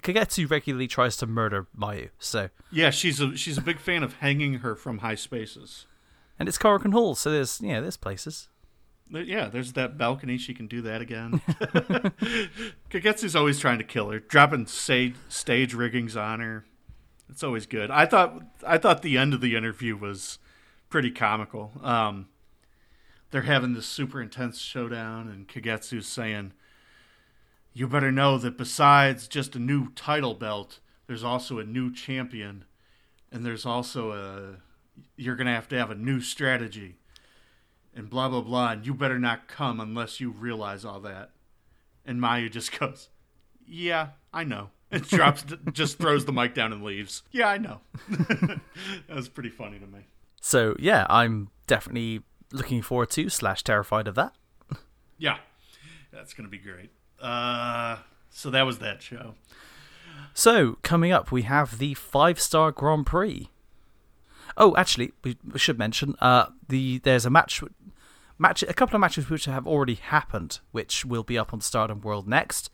Kagetsu regularly tries to murder Mayu, so... Yeah, she's a big fan of hanging her from high spaces. And it's Korakuen Hall, so there's places. Yeah, there's that balcony. She can do that again. Kagetsu's always trying to kill her, dropping stage riggings on her. It's always good. I thought the end of the interview was pretty comical. They're having this super intense showdown, and Kagetsu's saying, "You better know that besides just a new title belt, there's also a new champion, and there's also you're going to have a new strategy, and blah, blah, blah, and you better not come unless you realize all that." And Mayu just goes, "Yeah, I know." And drops, just throws the mic down and leaves. "Yeah, I know." That was pretty funny to me. So, yeah, I'm definitely looking forward to / terrified of that. Yeah, that's going to be great. So that was that show. So coming up, we have the 5-star Grand Prix. Oh, actually, we should mention there's a match, a couple of matches which have already happened, which will be up on Stardom World next.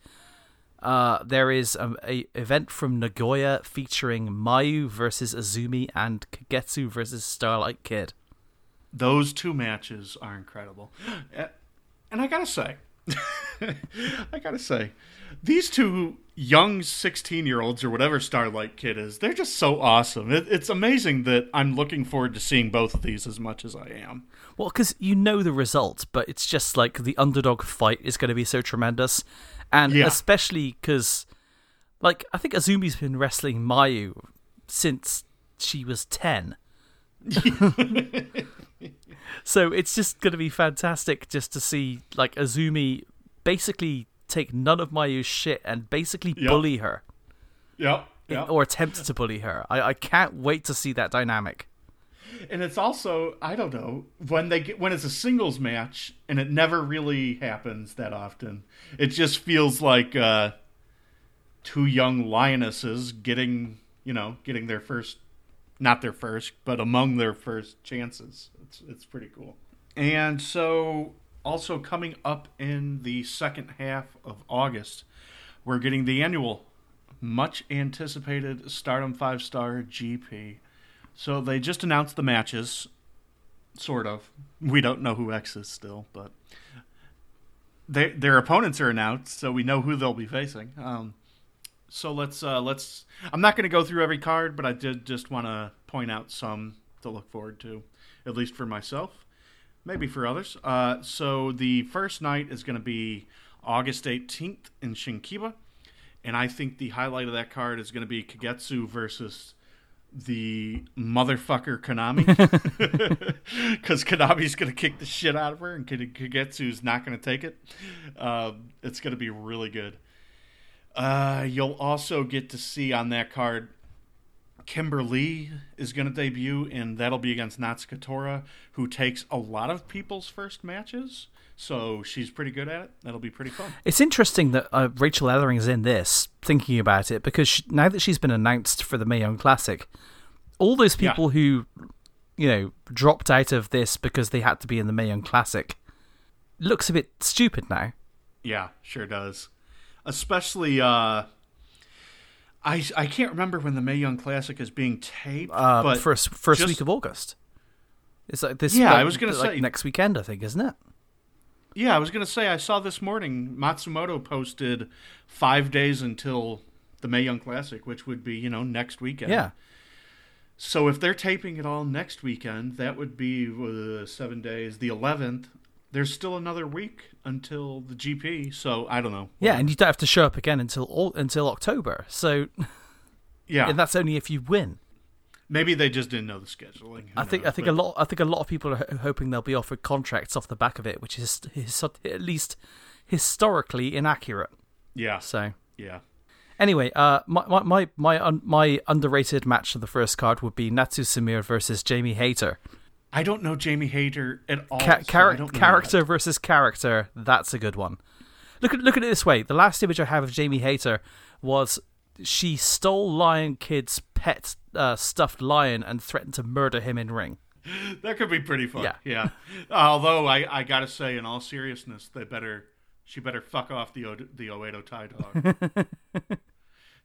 There is a event from Nagoya featuring Mayu versus Azumi and Kagetsu versus Starlight Kid. Those two matches are incredible, and I gotta say, these two young 16-year-olds or whatever Starlight Kid is, they're just so awesome. It's amazing that I'm looking forward to seeing both of these as much as I am. Well, because you know the result, but it's just like the underdog fight is going to be so tremendous. And especially because, like, I think Azumi's been wrestling Mayu since she was 10. So it's just going to be fantastic just to see, like, Azumi basically take none of Mayu's shit and basically bully her. Yep. Or attempt to bully her. I can't wait to see that dynamic. And it's also, I don't know, when it's a singles match, and it never really happens that often, it just feels like two young lionesses getting their first, not their first, but among their first chances. It's pretty cool. And so also coming up in the second half of August, we're getting the annual much anticipated Stardom 5-star GP. So they just announced the matches, sort of. We don't know who X is still, but their opponents are announced, so we know who they'll be facing. So let's. I'm not going to go through every card, but I did just want to point out some to look forward to, at least for myself, maybe for others. So the first night is going to be August 18th in Shinkiba, and I think the highlight of that card is going to be Kagetsu versus the motherfucker Konami, because Konami's going to kick the shit out of her, and Kagetsu's not going to take it. It's going to be really good. You'll also get to see on that card, Kimberly is going to debut, and that'll be against Natsuka Tora, who takes a lot of people's first matches, so she's pretty good at it. That'll be pretty fun. It's interesting that Rachel Ellering is in this, thinking about it, because now that she's been announced for the Mae Young Classic, all those people who, dropped out of this because they had to be in the Mae Young Classic looks a bit stupid now. Yeah, sure does. Especially, I can't remember when the Mae Young Classic is being taped. But first week of August. It's like this. Yeah, I was going to say next weekend, I think, isn't it? Yeah, I was going to say I saw this morning Matsumoto posted 5 days until the Mae Young Classic, which would be next weekend. Yeah. So if they're taping it all next weekend, that would be 7 days. The 11th. There's still another week until the GP, so I don't know. Yeah, and you don't have to show up again until October. So, yeah, and that's only if you win. Maybe they just didn't know the scheduling. I think a lot of people are hoping they'll be offered contracts off the back of it, which is at least historically inaccurate. Yeah. So yeah. Anyway, my underrated match of the first card would be Natsu Samir versus Jamie Hayter. I don't know Jamie Hayter at all. Character versus character, that's a good one. Look at it this way. The last image I have of Jamie Hayter was she stole Lion Kid's pet stuffed lion and threatened to murder him in ring. That could be pretty fun. Yeah. Although I gotta say, in all seriousness, she better fuck off the Oedo Tai dog.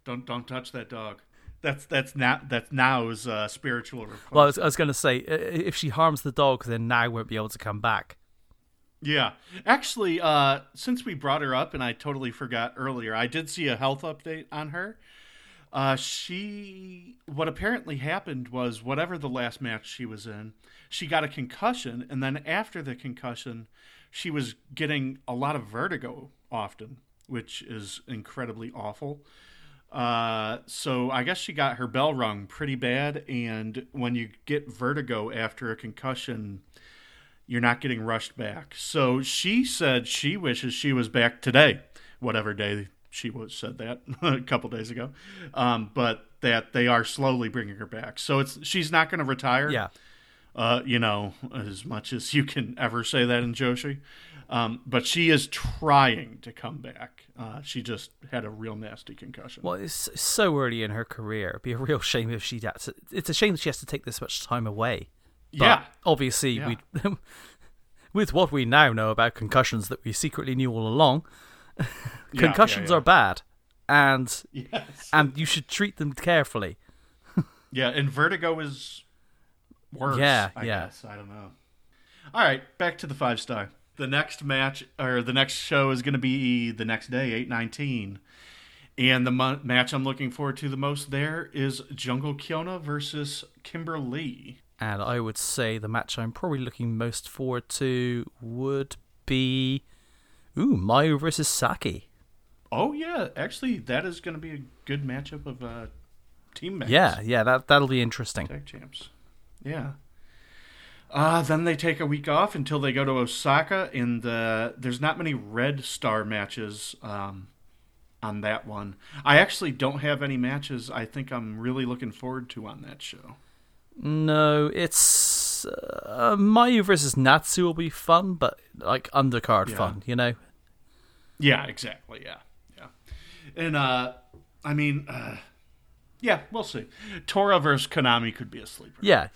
Don't touch that dog. That's Nao's spiritual report. Well, I was going to say, if she harms the dog, then Nao won't be able to come back. Yeah. Actually, since we brought her up, and I totally forgot earlier, I did see a health update on her. What apparently happened was, whatever the last match she was in, she got a concussion, and then after the concussion, she was getting a lot of vertigo often, which is incredibly awful. So I guess she got her bell rung pretty bad, and when you get vertigo after a concussion, you're not getting rushed back. So she said she wishes she was back today, whatever day she said that a couple days ago, but that they are slowly bringing her back. So she's not going to retire. Yeah. As much as you can ever say that in Joshi. But she is trying to come back. She just had a real nasty concussion. Well, it's so early in her career. It'd be a real shame if she had to. It's a shame that she has to take this much time away. But yeah. Obviously, yeah. With what we now know about concussions that we secretly knew all along, concussions are bad. And, and you should treat them carefully. Yeah, and vertigo is worse, I guess. I don't know. All right, back to the 5-star. The next match, or the next show, is going to be the next day, 8/19. And the match I'm looking forward to the most there is Jungle Kiona versus Kimberly. And I would say the match I'm probably looking most forward to would be Mayu versus Saki. Oh, yeah. Actually, that is going to be a good matchup of team matches. Yeah, that'll be interesting. Tag champs. Yeah. Then they take a week off until they go to Osaka, and there's not many red star matches on that one. I actually don't have any matches I think I'm really looking forward to on that show. No, it's Mayu versus Natsu will be fun, but like undercard fun, you know? Yeah, exactly, yeah. And, we'll see. Tora versus Konami could be a sleeper. Yeah.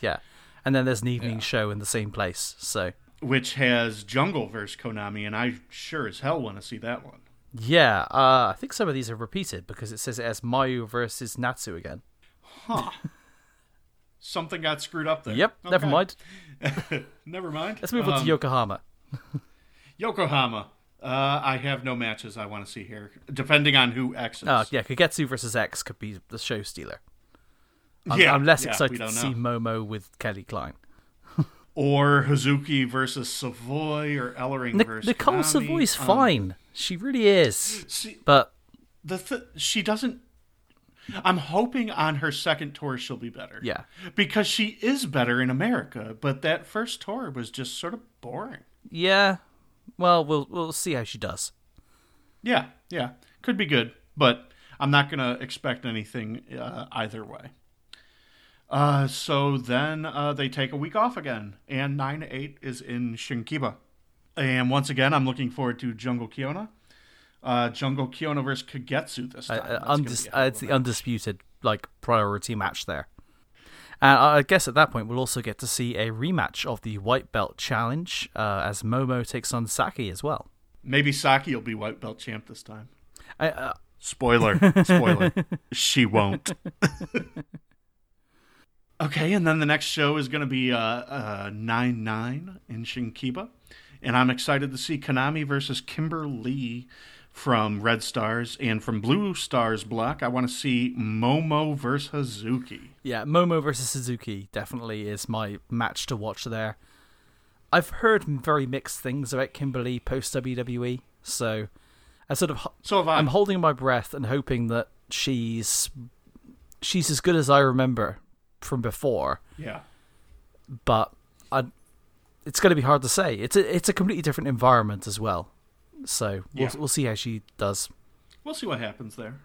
And then there's an evening show in the same place, so. Which has Jungle versus Konami, and I sure as hell want to see that one. Yeah, I think some of these are repeated, because it says it has Mayu versus Natsu again. Huh. Something got screwed up there. Yep, okay. Never mind. Never mind. Let's move on to Yokohama. Yokohama. I have no matches I want to see here, depending on who X is. Kagetsu versus X could be the show stealer. I'm less excited to see Momo with Kelly Klein. Or Hazuki versus Savoy, or Ellering versus Nicole Konami. Savoy's fine. She really is. She doesn't... I'm hoping on her second tour she'll be better. Yeah. Because she is better in America, but that first tour was just sort of boring. Yeah. Well, we'll see how she does. Yeah. Could be good, but I'm not going to expect anything either way. So then they take a week off again, and 9/8 is in Shinkiba. And once again, I'm looking forward to Jungle Kiona. Jungle Kiona versus Kagetsu this time. It's the undisputed priority match there. And I guess at that point, we'll also get to see a rematch of the White Belt Challenge as Momo takes on Saki as well. Maybe Saki will be White Belt Champ this time. Spoiler. She won't. Okay, and then the next show is going to be 9/9 in Shinkiba. And I'm excited to see Konami versus Kimberly from Red Stars. And from Blue Stars block, I want to see Momo versus Hazuki. Yeah, Momo versus Hazuki definitely is my match to watch there. I've heard very mixed things about Kimberly post-WWE. So I'm holding my breath and hoping that she's as good as I remember from before, but it's going to be hard to say. It's a completely different environment as well, so we'll see how she does. We'll see what happens there.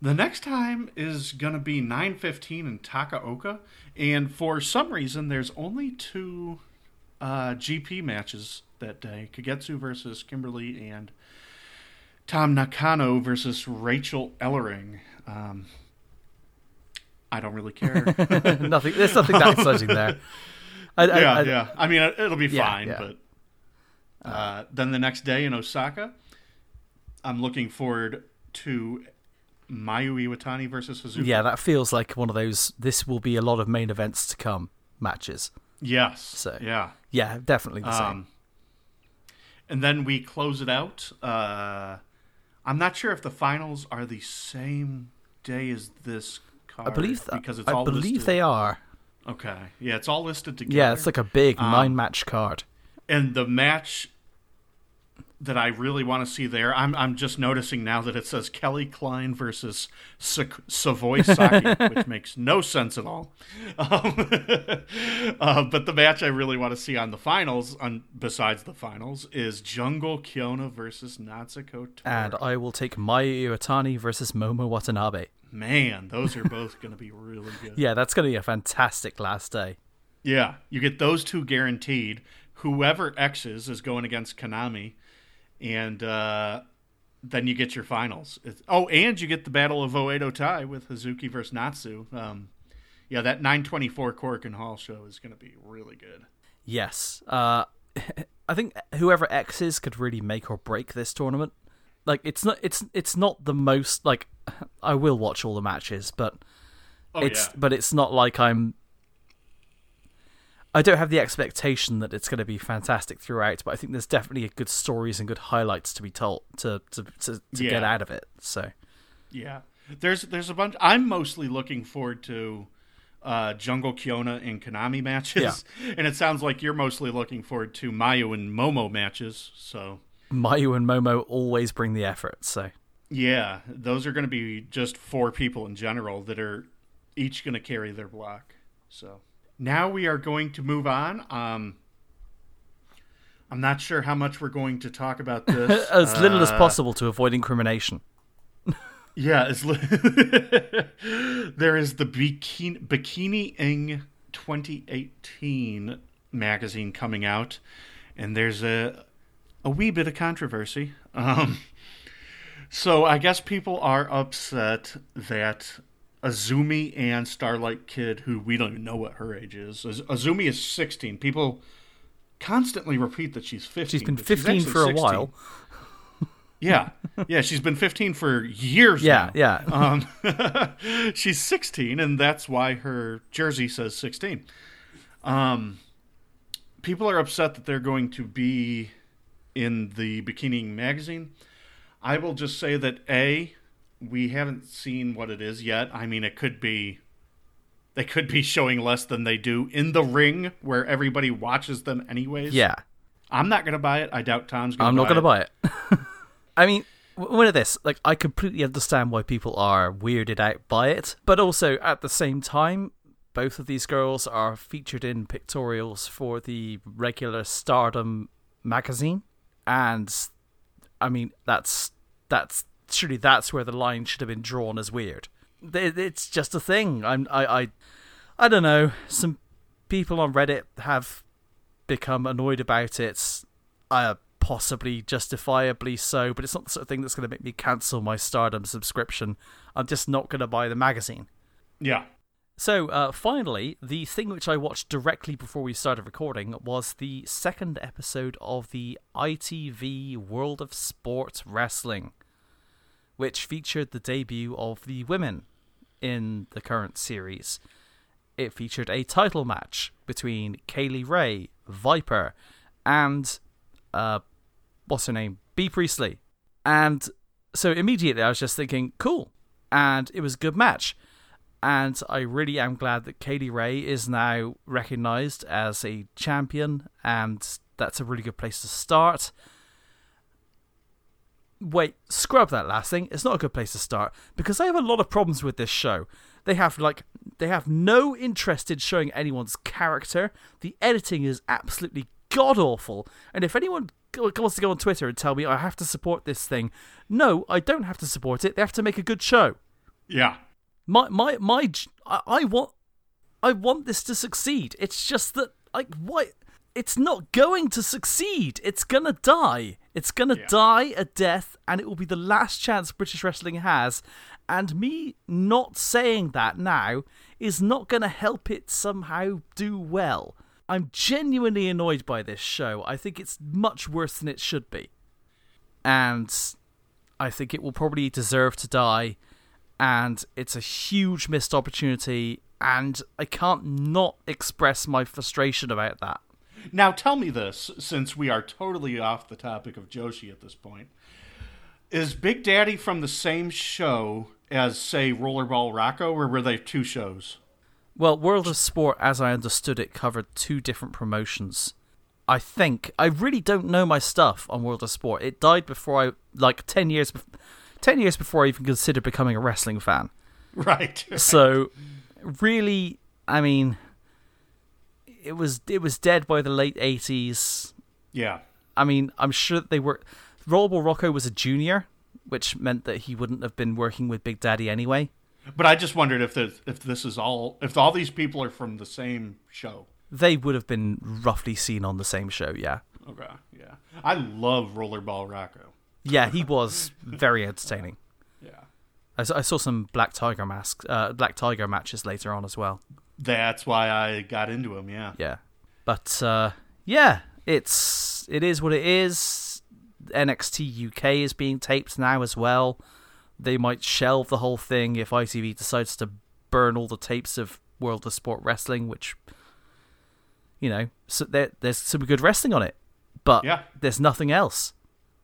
The next time is going to be 9/15 in Takaoka, and for some reason there's only two GP matches that day: Kagetsu versus Kimberly and Tam Nakano versus Rachel Ellering. I don't really care. Nothing. There's nothing that exciting there. I mean, it'll be fine. Yeah. But then the next day in Osaka, I'm looking forward to Mayu Iwatani versus Suzuki. Yeah, that feels like one of those. This will be a lot of main events to come matches. Yes. So yeah, definitely the same. And then we close it out. I'm not sure if the finals are the same day as this card. I believe that, because it's all listed. They are. Okay. Yeah, it's all listed together. Yeah, it's like a big 9-match card. And the match that I really want to see there, I'm just noticing now that it says Kelly Klein versus Savoy Saki, which makes no sense at all. But the match I really want to see on the finals, besides the finals, is Jungle Kiona versus Natsuko Tora. And I will take Mayu Iwatani versus Momo Watanabe. Man, those are both going to be really good. Yeah, that's going to be a fantastic last day. Yeah, you get those two guaranteed. Whoever X's is going against Konami. And then you get your finals. And you get the Battle of Oedo Tai with Hazuki versus Natsu. Yeah, that 924 Cork and Hall show is going to be really good. Yes. I think whoever X is could really make or break this tournament. Like, it's not the most, like, I will watch all the matches, but it's not like I don't have the expectation that it's going to be fantastic throughout, but I think there's definitely good stories and good highlights to be told to get out of it. So, yeah, there's a bunch. I'm mostly looking forward to Jungle Kiona and Konami matches, and it sounds like you're mostly looking forward to Mayu and Momo matches. So Mayu and Momo always bring the effort. So yeah, those are going to be just four people in general that are each going to carry their block. So. Now we are going to move on. I'm not sure how much we're going to talk about this. As little as possible to avoid incrimination. Yeah. There is the Bikini Ing 2018 magazine coming out, and there's a wee bit of controversy. So I guess people are upset that Azumi and Starlight Kid, who we don't even know what her age is. Azumi is 16. People constantly repeat that she's 15. She's been 15 for a while. Yeah. Yeah, she's been 15 for years now. Yeah, yeah. She's 16, and that's why her jersey says 16. People are upset that they're going to be in the Bikini magazine. I will just say that, A, we haven't seen what it is yet. I mean, they could be showing less than they do in the ring where everybody watches them anyways. Yeah. I'm not going to buy it. I doubt Tom's going to buy it. I'm not going to buy it. I mean, one of this, like, I completely understand why people are weirded out by it, but also at the same time, both of these girls are featured in pictorials for the regular Stardom magazine. And I mean, that's surely that's where the line should have been drawn as weird. It's just a thing. I don't know. Some people on Reddit have become annoyed about it, possibly justifiably so, but it's not the sort of thing that's going to make me cancel my Stardom subscription. I'm just not going to buy the magazine. Yeah. So, finally, the thing which I watched directly before we started recording was the second episode of the ITV World of Sport Wrestling, which featured the debut of the women in the current series. It featured a title match between Kaylee Ray, Viper, and, what's her name? Bea Priestley. And so immediately I was just thinking, cool. And it was a good match. And I really am glad that Kaylee Ray is now recognized as a champion, and that's a really good place to start. Wait, scrub that last thing. It's not a good place to start, because I have a lot of problems with this show. They have no interest in showing anyone's character. The editing is absolutely god-awful. And if anyone wants to go on Twitter and tell me I have to support this thing, no, I don't have to support it. They have to make a good show. Yeah. I want this to succeed. It's just that, like, why? It's not going to succeed. It's going to die. It's going to die a death, and it will be the last chance British wrestling has. And me not saying that now is not going to help it somehow do well. I'm genuinely annoyed by this show. I think it's much worse than it should be. And I think it will probably deserve to die. And it's a huge missed opportunity. And I can't not express my frustration about that. Now tell me this, since we are totally off the topic of Joshi at this point. Is Big Daddy from the same show as, say, Rollerball Rocco, or were they two shows? Well, World of Sport, as I understood it, covered two different promotions. I think. I really don't know my stuff on World of Sport. It died before I, like, 10 years before I even considered becoming a wrestling fan. Right. So, really, I mean, it was dead by the late 80s. Yeah. I mean, I'm sure that they were... Rollerball Rocco was a junior, which meant that he wouldn't have been working with Big Daddy anyway. But I just wondered if all these people are from the same show. They would have been roughly seen on the same show, yeah. Okay, yeah. I love Rollerball Rocco. Yeah, he was very entertaining. Yeah. I saw some Black Tiger matches later on as well. That's why I got into him, yeah. Yeah. But yeah, it is what it is. NXT UK is being taped now as well. They might shelve the whole thing if ITV decides to burn all the tapes of World of Sport Wrestling, which, you know, so there's some good wrestling on it, but yeah. There's nothing else.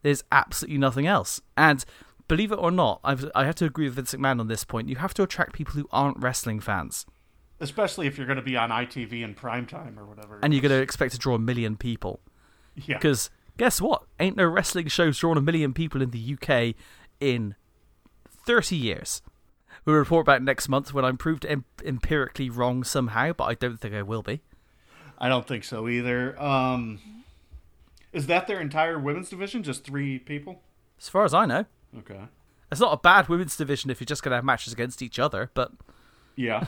There's absolutely nothing else. And believe it or not, I have to agree with Vince McMahon on this point. You have to attract people who aren't wrestling fans. Especially if you're going to be on ITV in primetime or whatever. And you're going to expect to draw 1 million people. Yeah. Because... guess what? Ain't no wrestling show's drawn 1 million people in the UK in 30 years. We'll report back next month when I'm proved empirically wrong somehow, but I don't think I will be. I don't think so either. Is that their entire women's division? Just 3 people? As far as I know. Okay. It's not a bad women's division if you're just going to have matches against each other, but... yeah.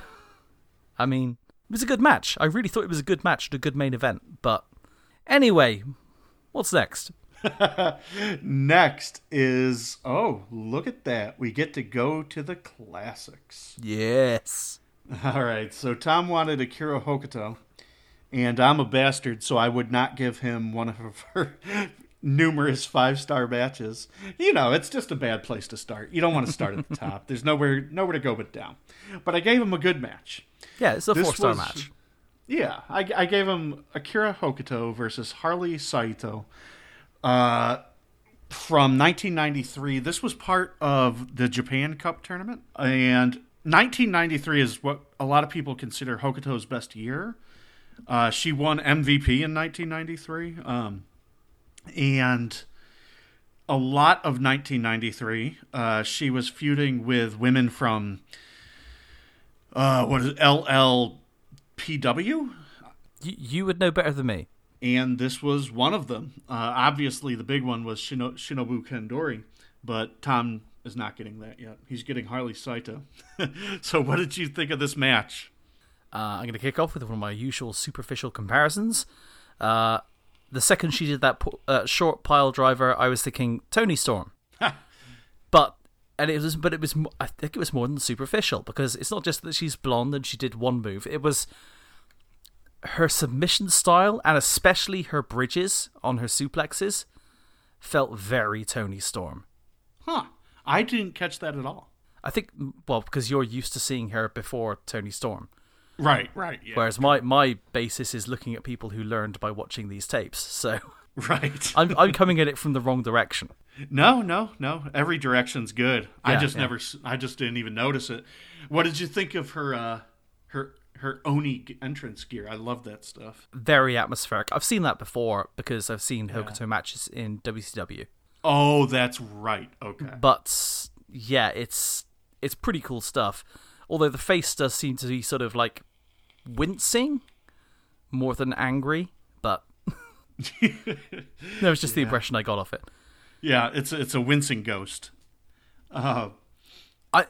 I mean, it was a good match. I really thought it was a good match and a good main event, but... anyway... what's next? Next is, oh, look at that. We get to go to the classics. Yes. All right. So Tom wanted Akira Hokuto, and I'm a bastard, so I would not give him one of her numerous 5-star matches. You know, it's just a bad place to start. You don't want to start at the top. There's nowhere to go but down. But I gave him a good match. Yeah, it's a 4-star match. Yeah, I gave him Akira Hokuto versus Harley Saito from 1993. This was part of the Japan Cup tournament. And 1993 is what a lot of people consider Hokuto's best year. She won MVP in 1993. And a lot of 1993, she was feuding with women from LL... PW? You would know better than me. And this was one of them. Obviously, the big one was Shinobu Kendori, but Tom is not getting that yet. He's getting Harley Saito. So what did you think of this match? I'm going to kick off with one of my usual superficial comparisons. The second she did that short pile driver, I was thinking Tony Storm. But it was. I think it was more than superficial, because it's not just that she's blonde and she did one move. It was her submission style, and especially her bridges on her suplexes, felt very Tony Storm. Huh. I didn't catch that at all. I think, well, because you're used to seeing her before Tony Storm. Right, yeah. Whereas my basis is looking at people who learned by watching these tapes, so... right. I'm coming at it from the wrong direction. No. Every direction's good. Yeah, I just didn't even notice it. What did you think of her her Oni entrance gear? I love that stuff. Very atmospheric. I've seen that before because I've seen Hokuto matches in WCW. Oh, that's right. Okay. But yeah, it's pretty cool stuff. Although the face does seem to be sort of like wincing more than angry, but no, it's just the impression I got off it. Yeah, it's a wincing ghost. Now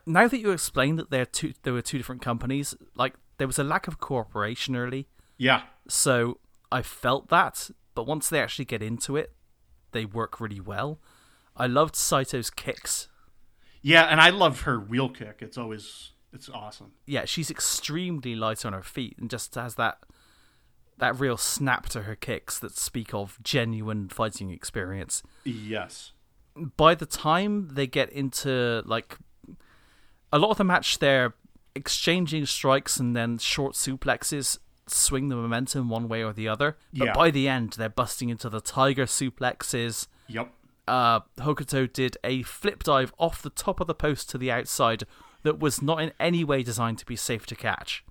that you explained that there were two different companies, like there was a lack of cooperation early. Yeah. So I felt that, but once they actually get into it, they work really well. I loved Saito's kicks. Yeah, and I love her wheel kick. It's awesome. Yeah, she's extremely light on her feet and just has that real snap to her kicks that speak of genuine fighting experience. Yes. By the time they get into, like, a lot of the match, they're exchanging strikes and then short suplexes swing the momentum one way or the other. But by the end, they're busting into the tiger suplexes. Yep. Hokuto did a flip dive off the top of the post to the outside that was not in any way designed to be safe to catch.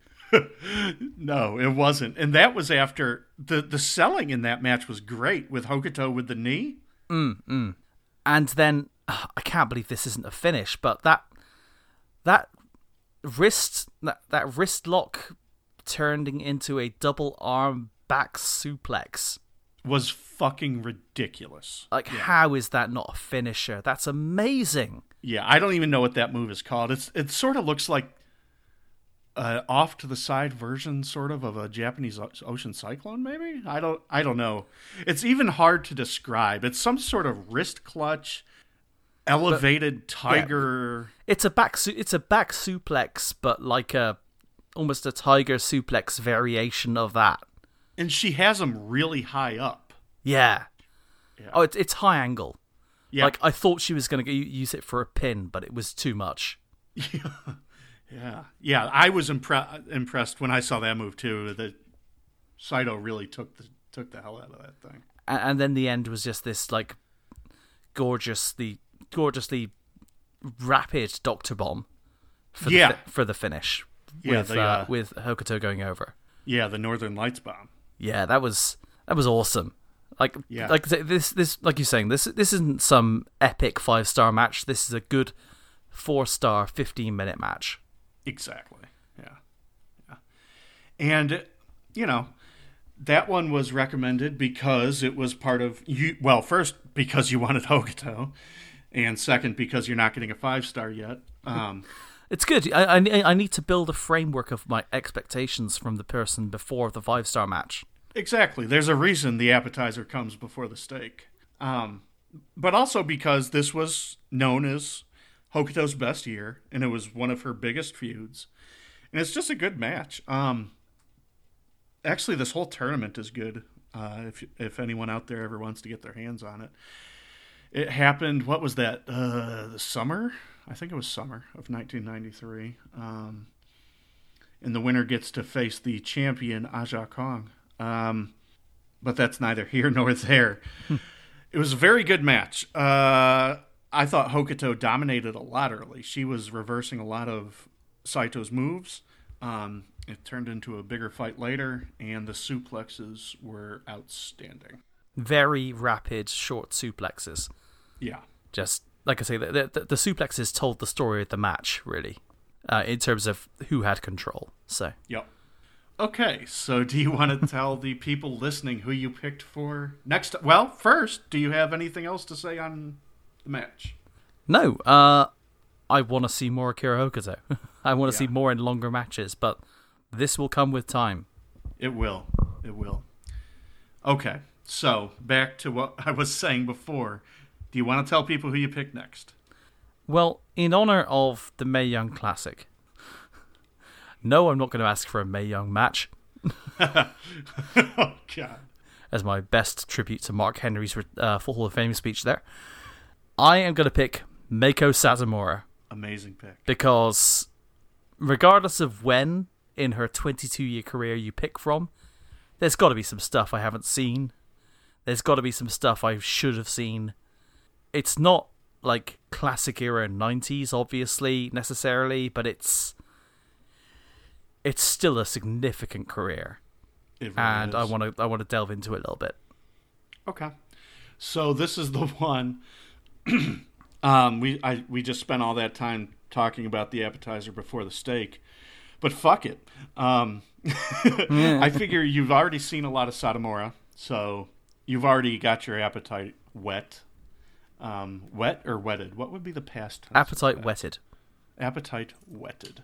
No, it wasn't. And that was after the selling in that match was great with Hokuto with the knee. And then, I can't believe this isn't a finish, but that wrist lock turning into a double arm back suplex was fucking ridiculous. Like, how is that not a finisher? That's amazing. Yeah, I don't even know what that move is called. It sort of looks like off to the side version, sort of a Japanese ocean cyclone, maybe? I don't know. It's even hard to describe. It's some sort of wrist clutch, elevated tiger. Yeah, it's a back suplex, but like almost a tiger suplex variation of that. And she has them really high up. Yeah. Oh, it's high angle. Yeah. Like, I thought she was going to use it for a pin, but it was too much. Yeah. Yeah, I was impressed when I saw that move too. That Saito really took the hell out of that thing. And then the end was just this like gorgeously rapid Dr. Bomb for the finish. Yeah, with Hokuto going over. Yeah, the Northern Lights bomb. Yeah, that was awesome. Like, like this like you're saying, this isn't some epic 5-star match. This is a good 4-star 15-minute match. Exactly. Yeah. And, you know, that one was recommended because it was part of you. Well, first because you wanted Hokuto, and second because you're not getting a 5-star yet. It's good. I need to build a framework of my expectations from the person before the 5-star match. Exactly. There's a reason the appetizer comes before the steak. But also because this was known as Hokuto's best year, and it was one of her biggest feuds, and it's just a good match. Actually, this whole tournament is good. If anyone out there ever wants to get their hands on it, it happened. What was that? The summer? I think it was summer of 1993. And the winner gets to face the champion Aja Kong. But that's neither here nor there. It was a very good match. I thought Hokuto dominated a lot early. She was reversing a lot of Saito's moves. It turned into a bigger fight later, and the suplexes were outstanding. Very rapid, short suplexes. Yeah. Just, like I say, the suplexes told the story of the match, really, in terms of who had control. So. Yep. Okay, so do you want to tell the people listening who you picked for next? Well, first, do you have anything else to say on match? No, I want to see more Akira Hokuto. I want to see more in longer matches, but this will come with time. It will. Okay, so back to what I was saying before. Do you want to tell people who you picked next? Well, in honor of the Mae Young Classic. No, I'm not going to ask for a Mae Young match. Oh, God. As my best tribute to Mark Henry's Hall of Fame speech there. I am going to pick Meiko Satomura. Amazing pick. Because regardless of when in her 22-year career you pick from, there's got to be some stuff I haven't seen. There's got to be some stuff I should have seen. It's not like classic era 90s, obviously, necessarily, but it's still a significant career. It really and is. I want to delve into it a little bit. Okay. So this is the one... we just spent all that time talking about the appetizer before the steak, but fuck it. I figure you've already seen a lot of Satomura, so you've already got your appetite wet. Wet or wetted? What would be the past tense? Appetite wetted. Appetite wetted.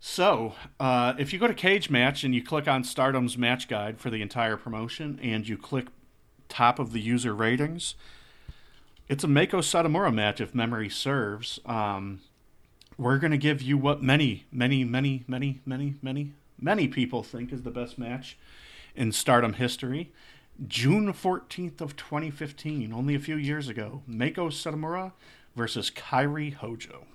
So if you go to Cage Match and you click on Stardom's match guide for the entire promotion, and you click top of the user ratings. It's a Meiko Satomura match, if memory serves. we're going to give you what many people think is the best match in Stardom history. June 14th of 2015, only a few years ago, Meiko Satomura versus Kairi Hojo.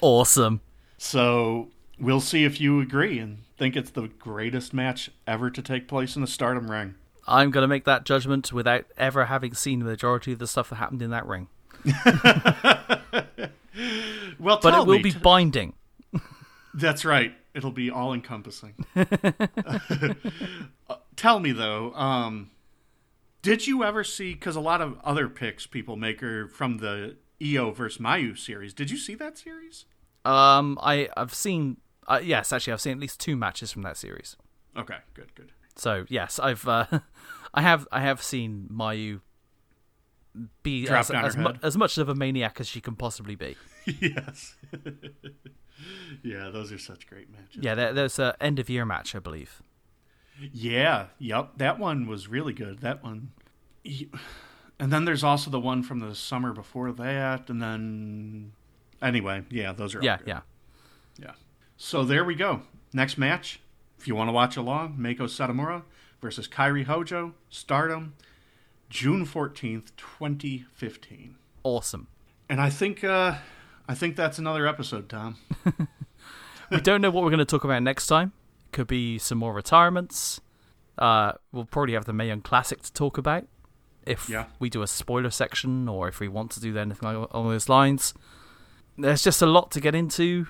Awesome. So we'll see if you agree and think it's the greatest match ever to take place in a Stardom ring. I'm going to make that judgment without ever having seen the majority of the stuff that happened in that ring. Well, but it will be binding. That's right. It'll be all-encompassing. Tell me, though, did you ever see, because a lot of other picks people make are from the Io vs. Mayu series. Did you see that series? I've seen, yes, actually, I've seen at least two matches from that series. Okay, good. So, yes, I have seen Mayu be as much of a maniac as she can possibly be. Yes. Yeah, those are such great matches. Yeah, there's an end-of-year match, I believe. Yeah, yep. That one was really good, that one. And then there's also the one from the summer before that, and then... Anyway, yeah, those are all good. Yeah. So there we go. Next match, if you want to watch along, Meiko Satomura versus Kairi Hojo, Stardom, June 14th, 2015. Awesome. And I think that's another episode, Tom. We don't know what we're going to talk about next time. It could be some more retirements. We'll probably have the Mae Young Classic to talk about if we do a spoiler section or if we want to do anything along those lines. There's just a lot to get into.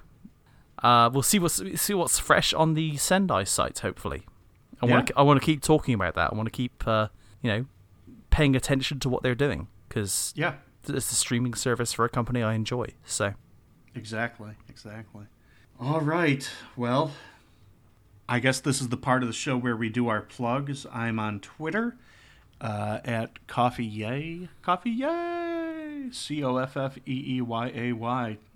We'll see what's fresh on the Sendai site, hopefully. I want to keep talking about that. I want to keep paying attention to what they're doing because it's the streaming service for a company I enjoy. So, exactly. All right. Well, I guess this is the part of the show where we do our plugs. I'm on Twitter at Coffee Yay, COFFEEYAY.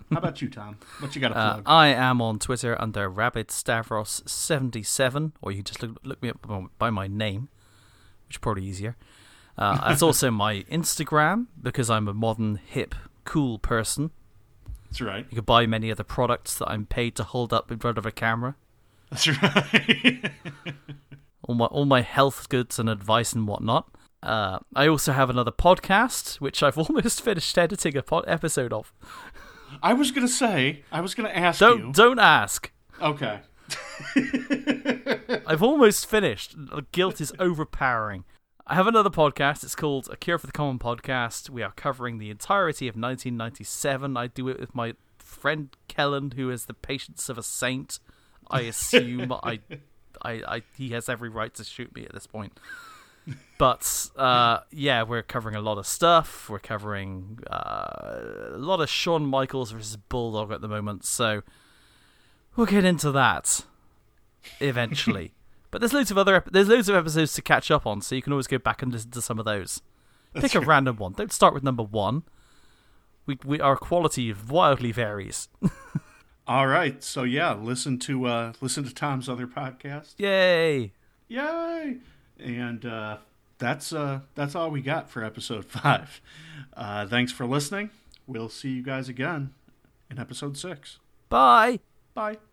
How about you, Tom? What you got to plug? I am on Twitter under Rabid Stavros 77, or you can just look me up by my name, which is probably easier. That's also my Instagram, because I'm a modern, hip, cool person. That's right. You can buy many of the products that I'm paid to hold up in front of a camera. That's right. all my health goods and advice and whatnot. I also have another podcast, which I've almost finished editing a episode of. I was going to ask you. Don't ask. Okay. I've almost finished. The guilt is overpowering. I have another podcast. It's called A Cure for the Common Podcast. We are covering the entirety of 1997. I do it with my friend Kellen, who has the patience of a saint. I assume he has every right to shoot me at this point. But, we're covering a lot of stuff. We're covering a lot of Shawn Michaels versus Bulldog at the moment. So we'll get into that eventually. But there's loads of episodes to catch up on, so you can always go back and listen to some of those. Pick a random one. Don't start with number one. Our quality wildly varies. All right, so listen to Tom's other podcast. Yay! And that's all we got for episode 5. Thanks for listening. We'll see you guys again in episode 6. Bye.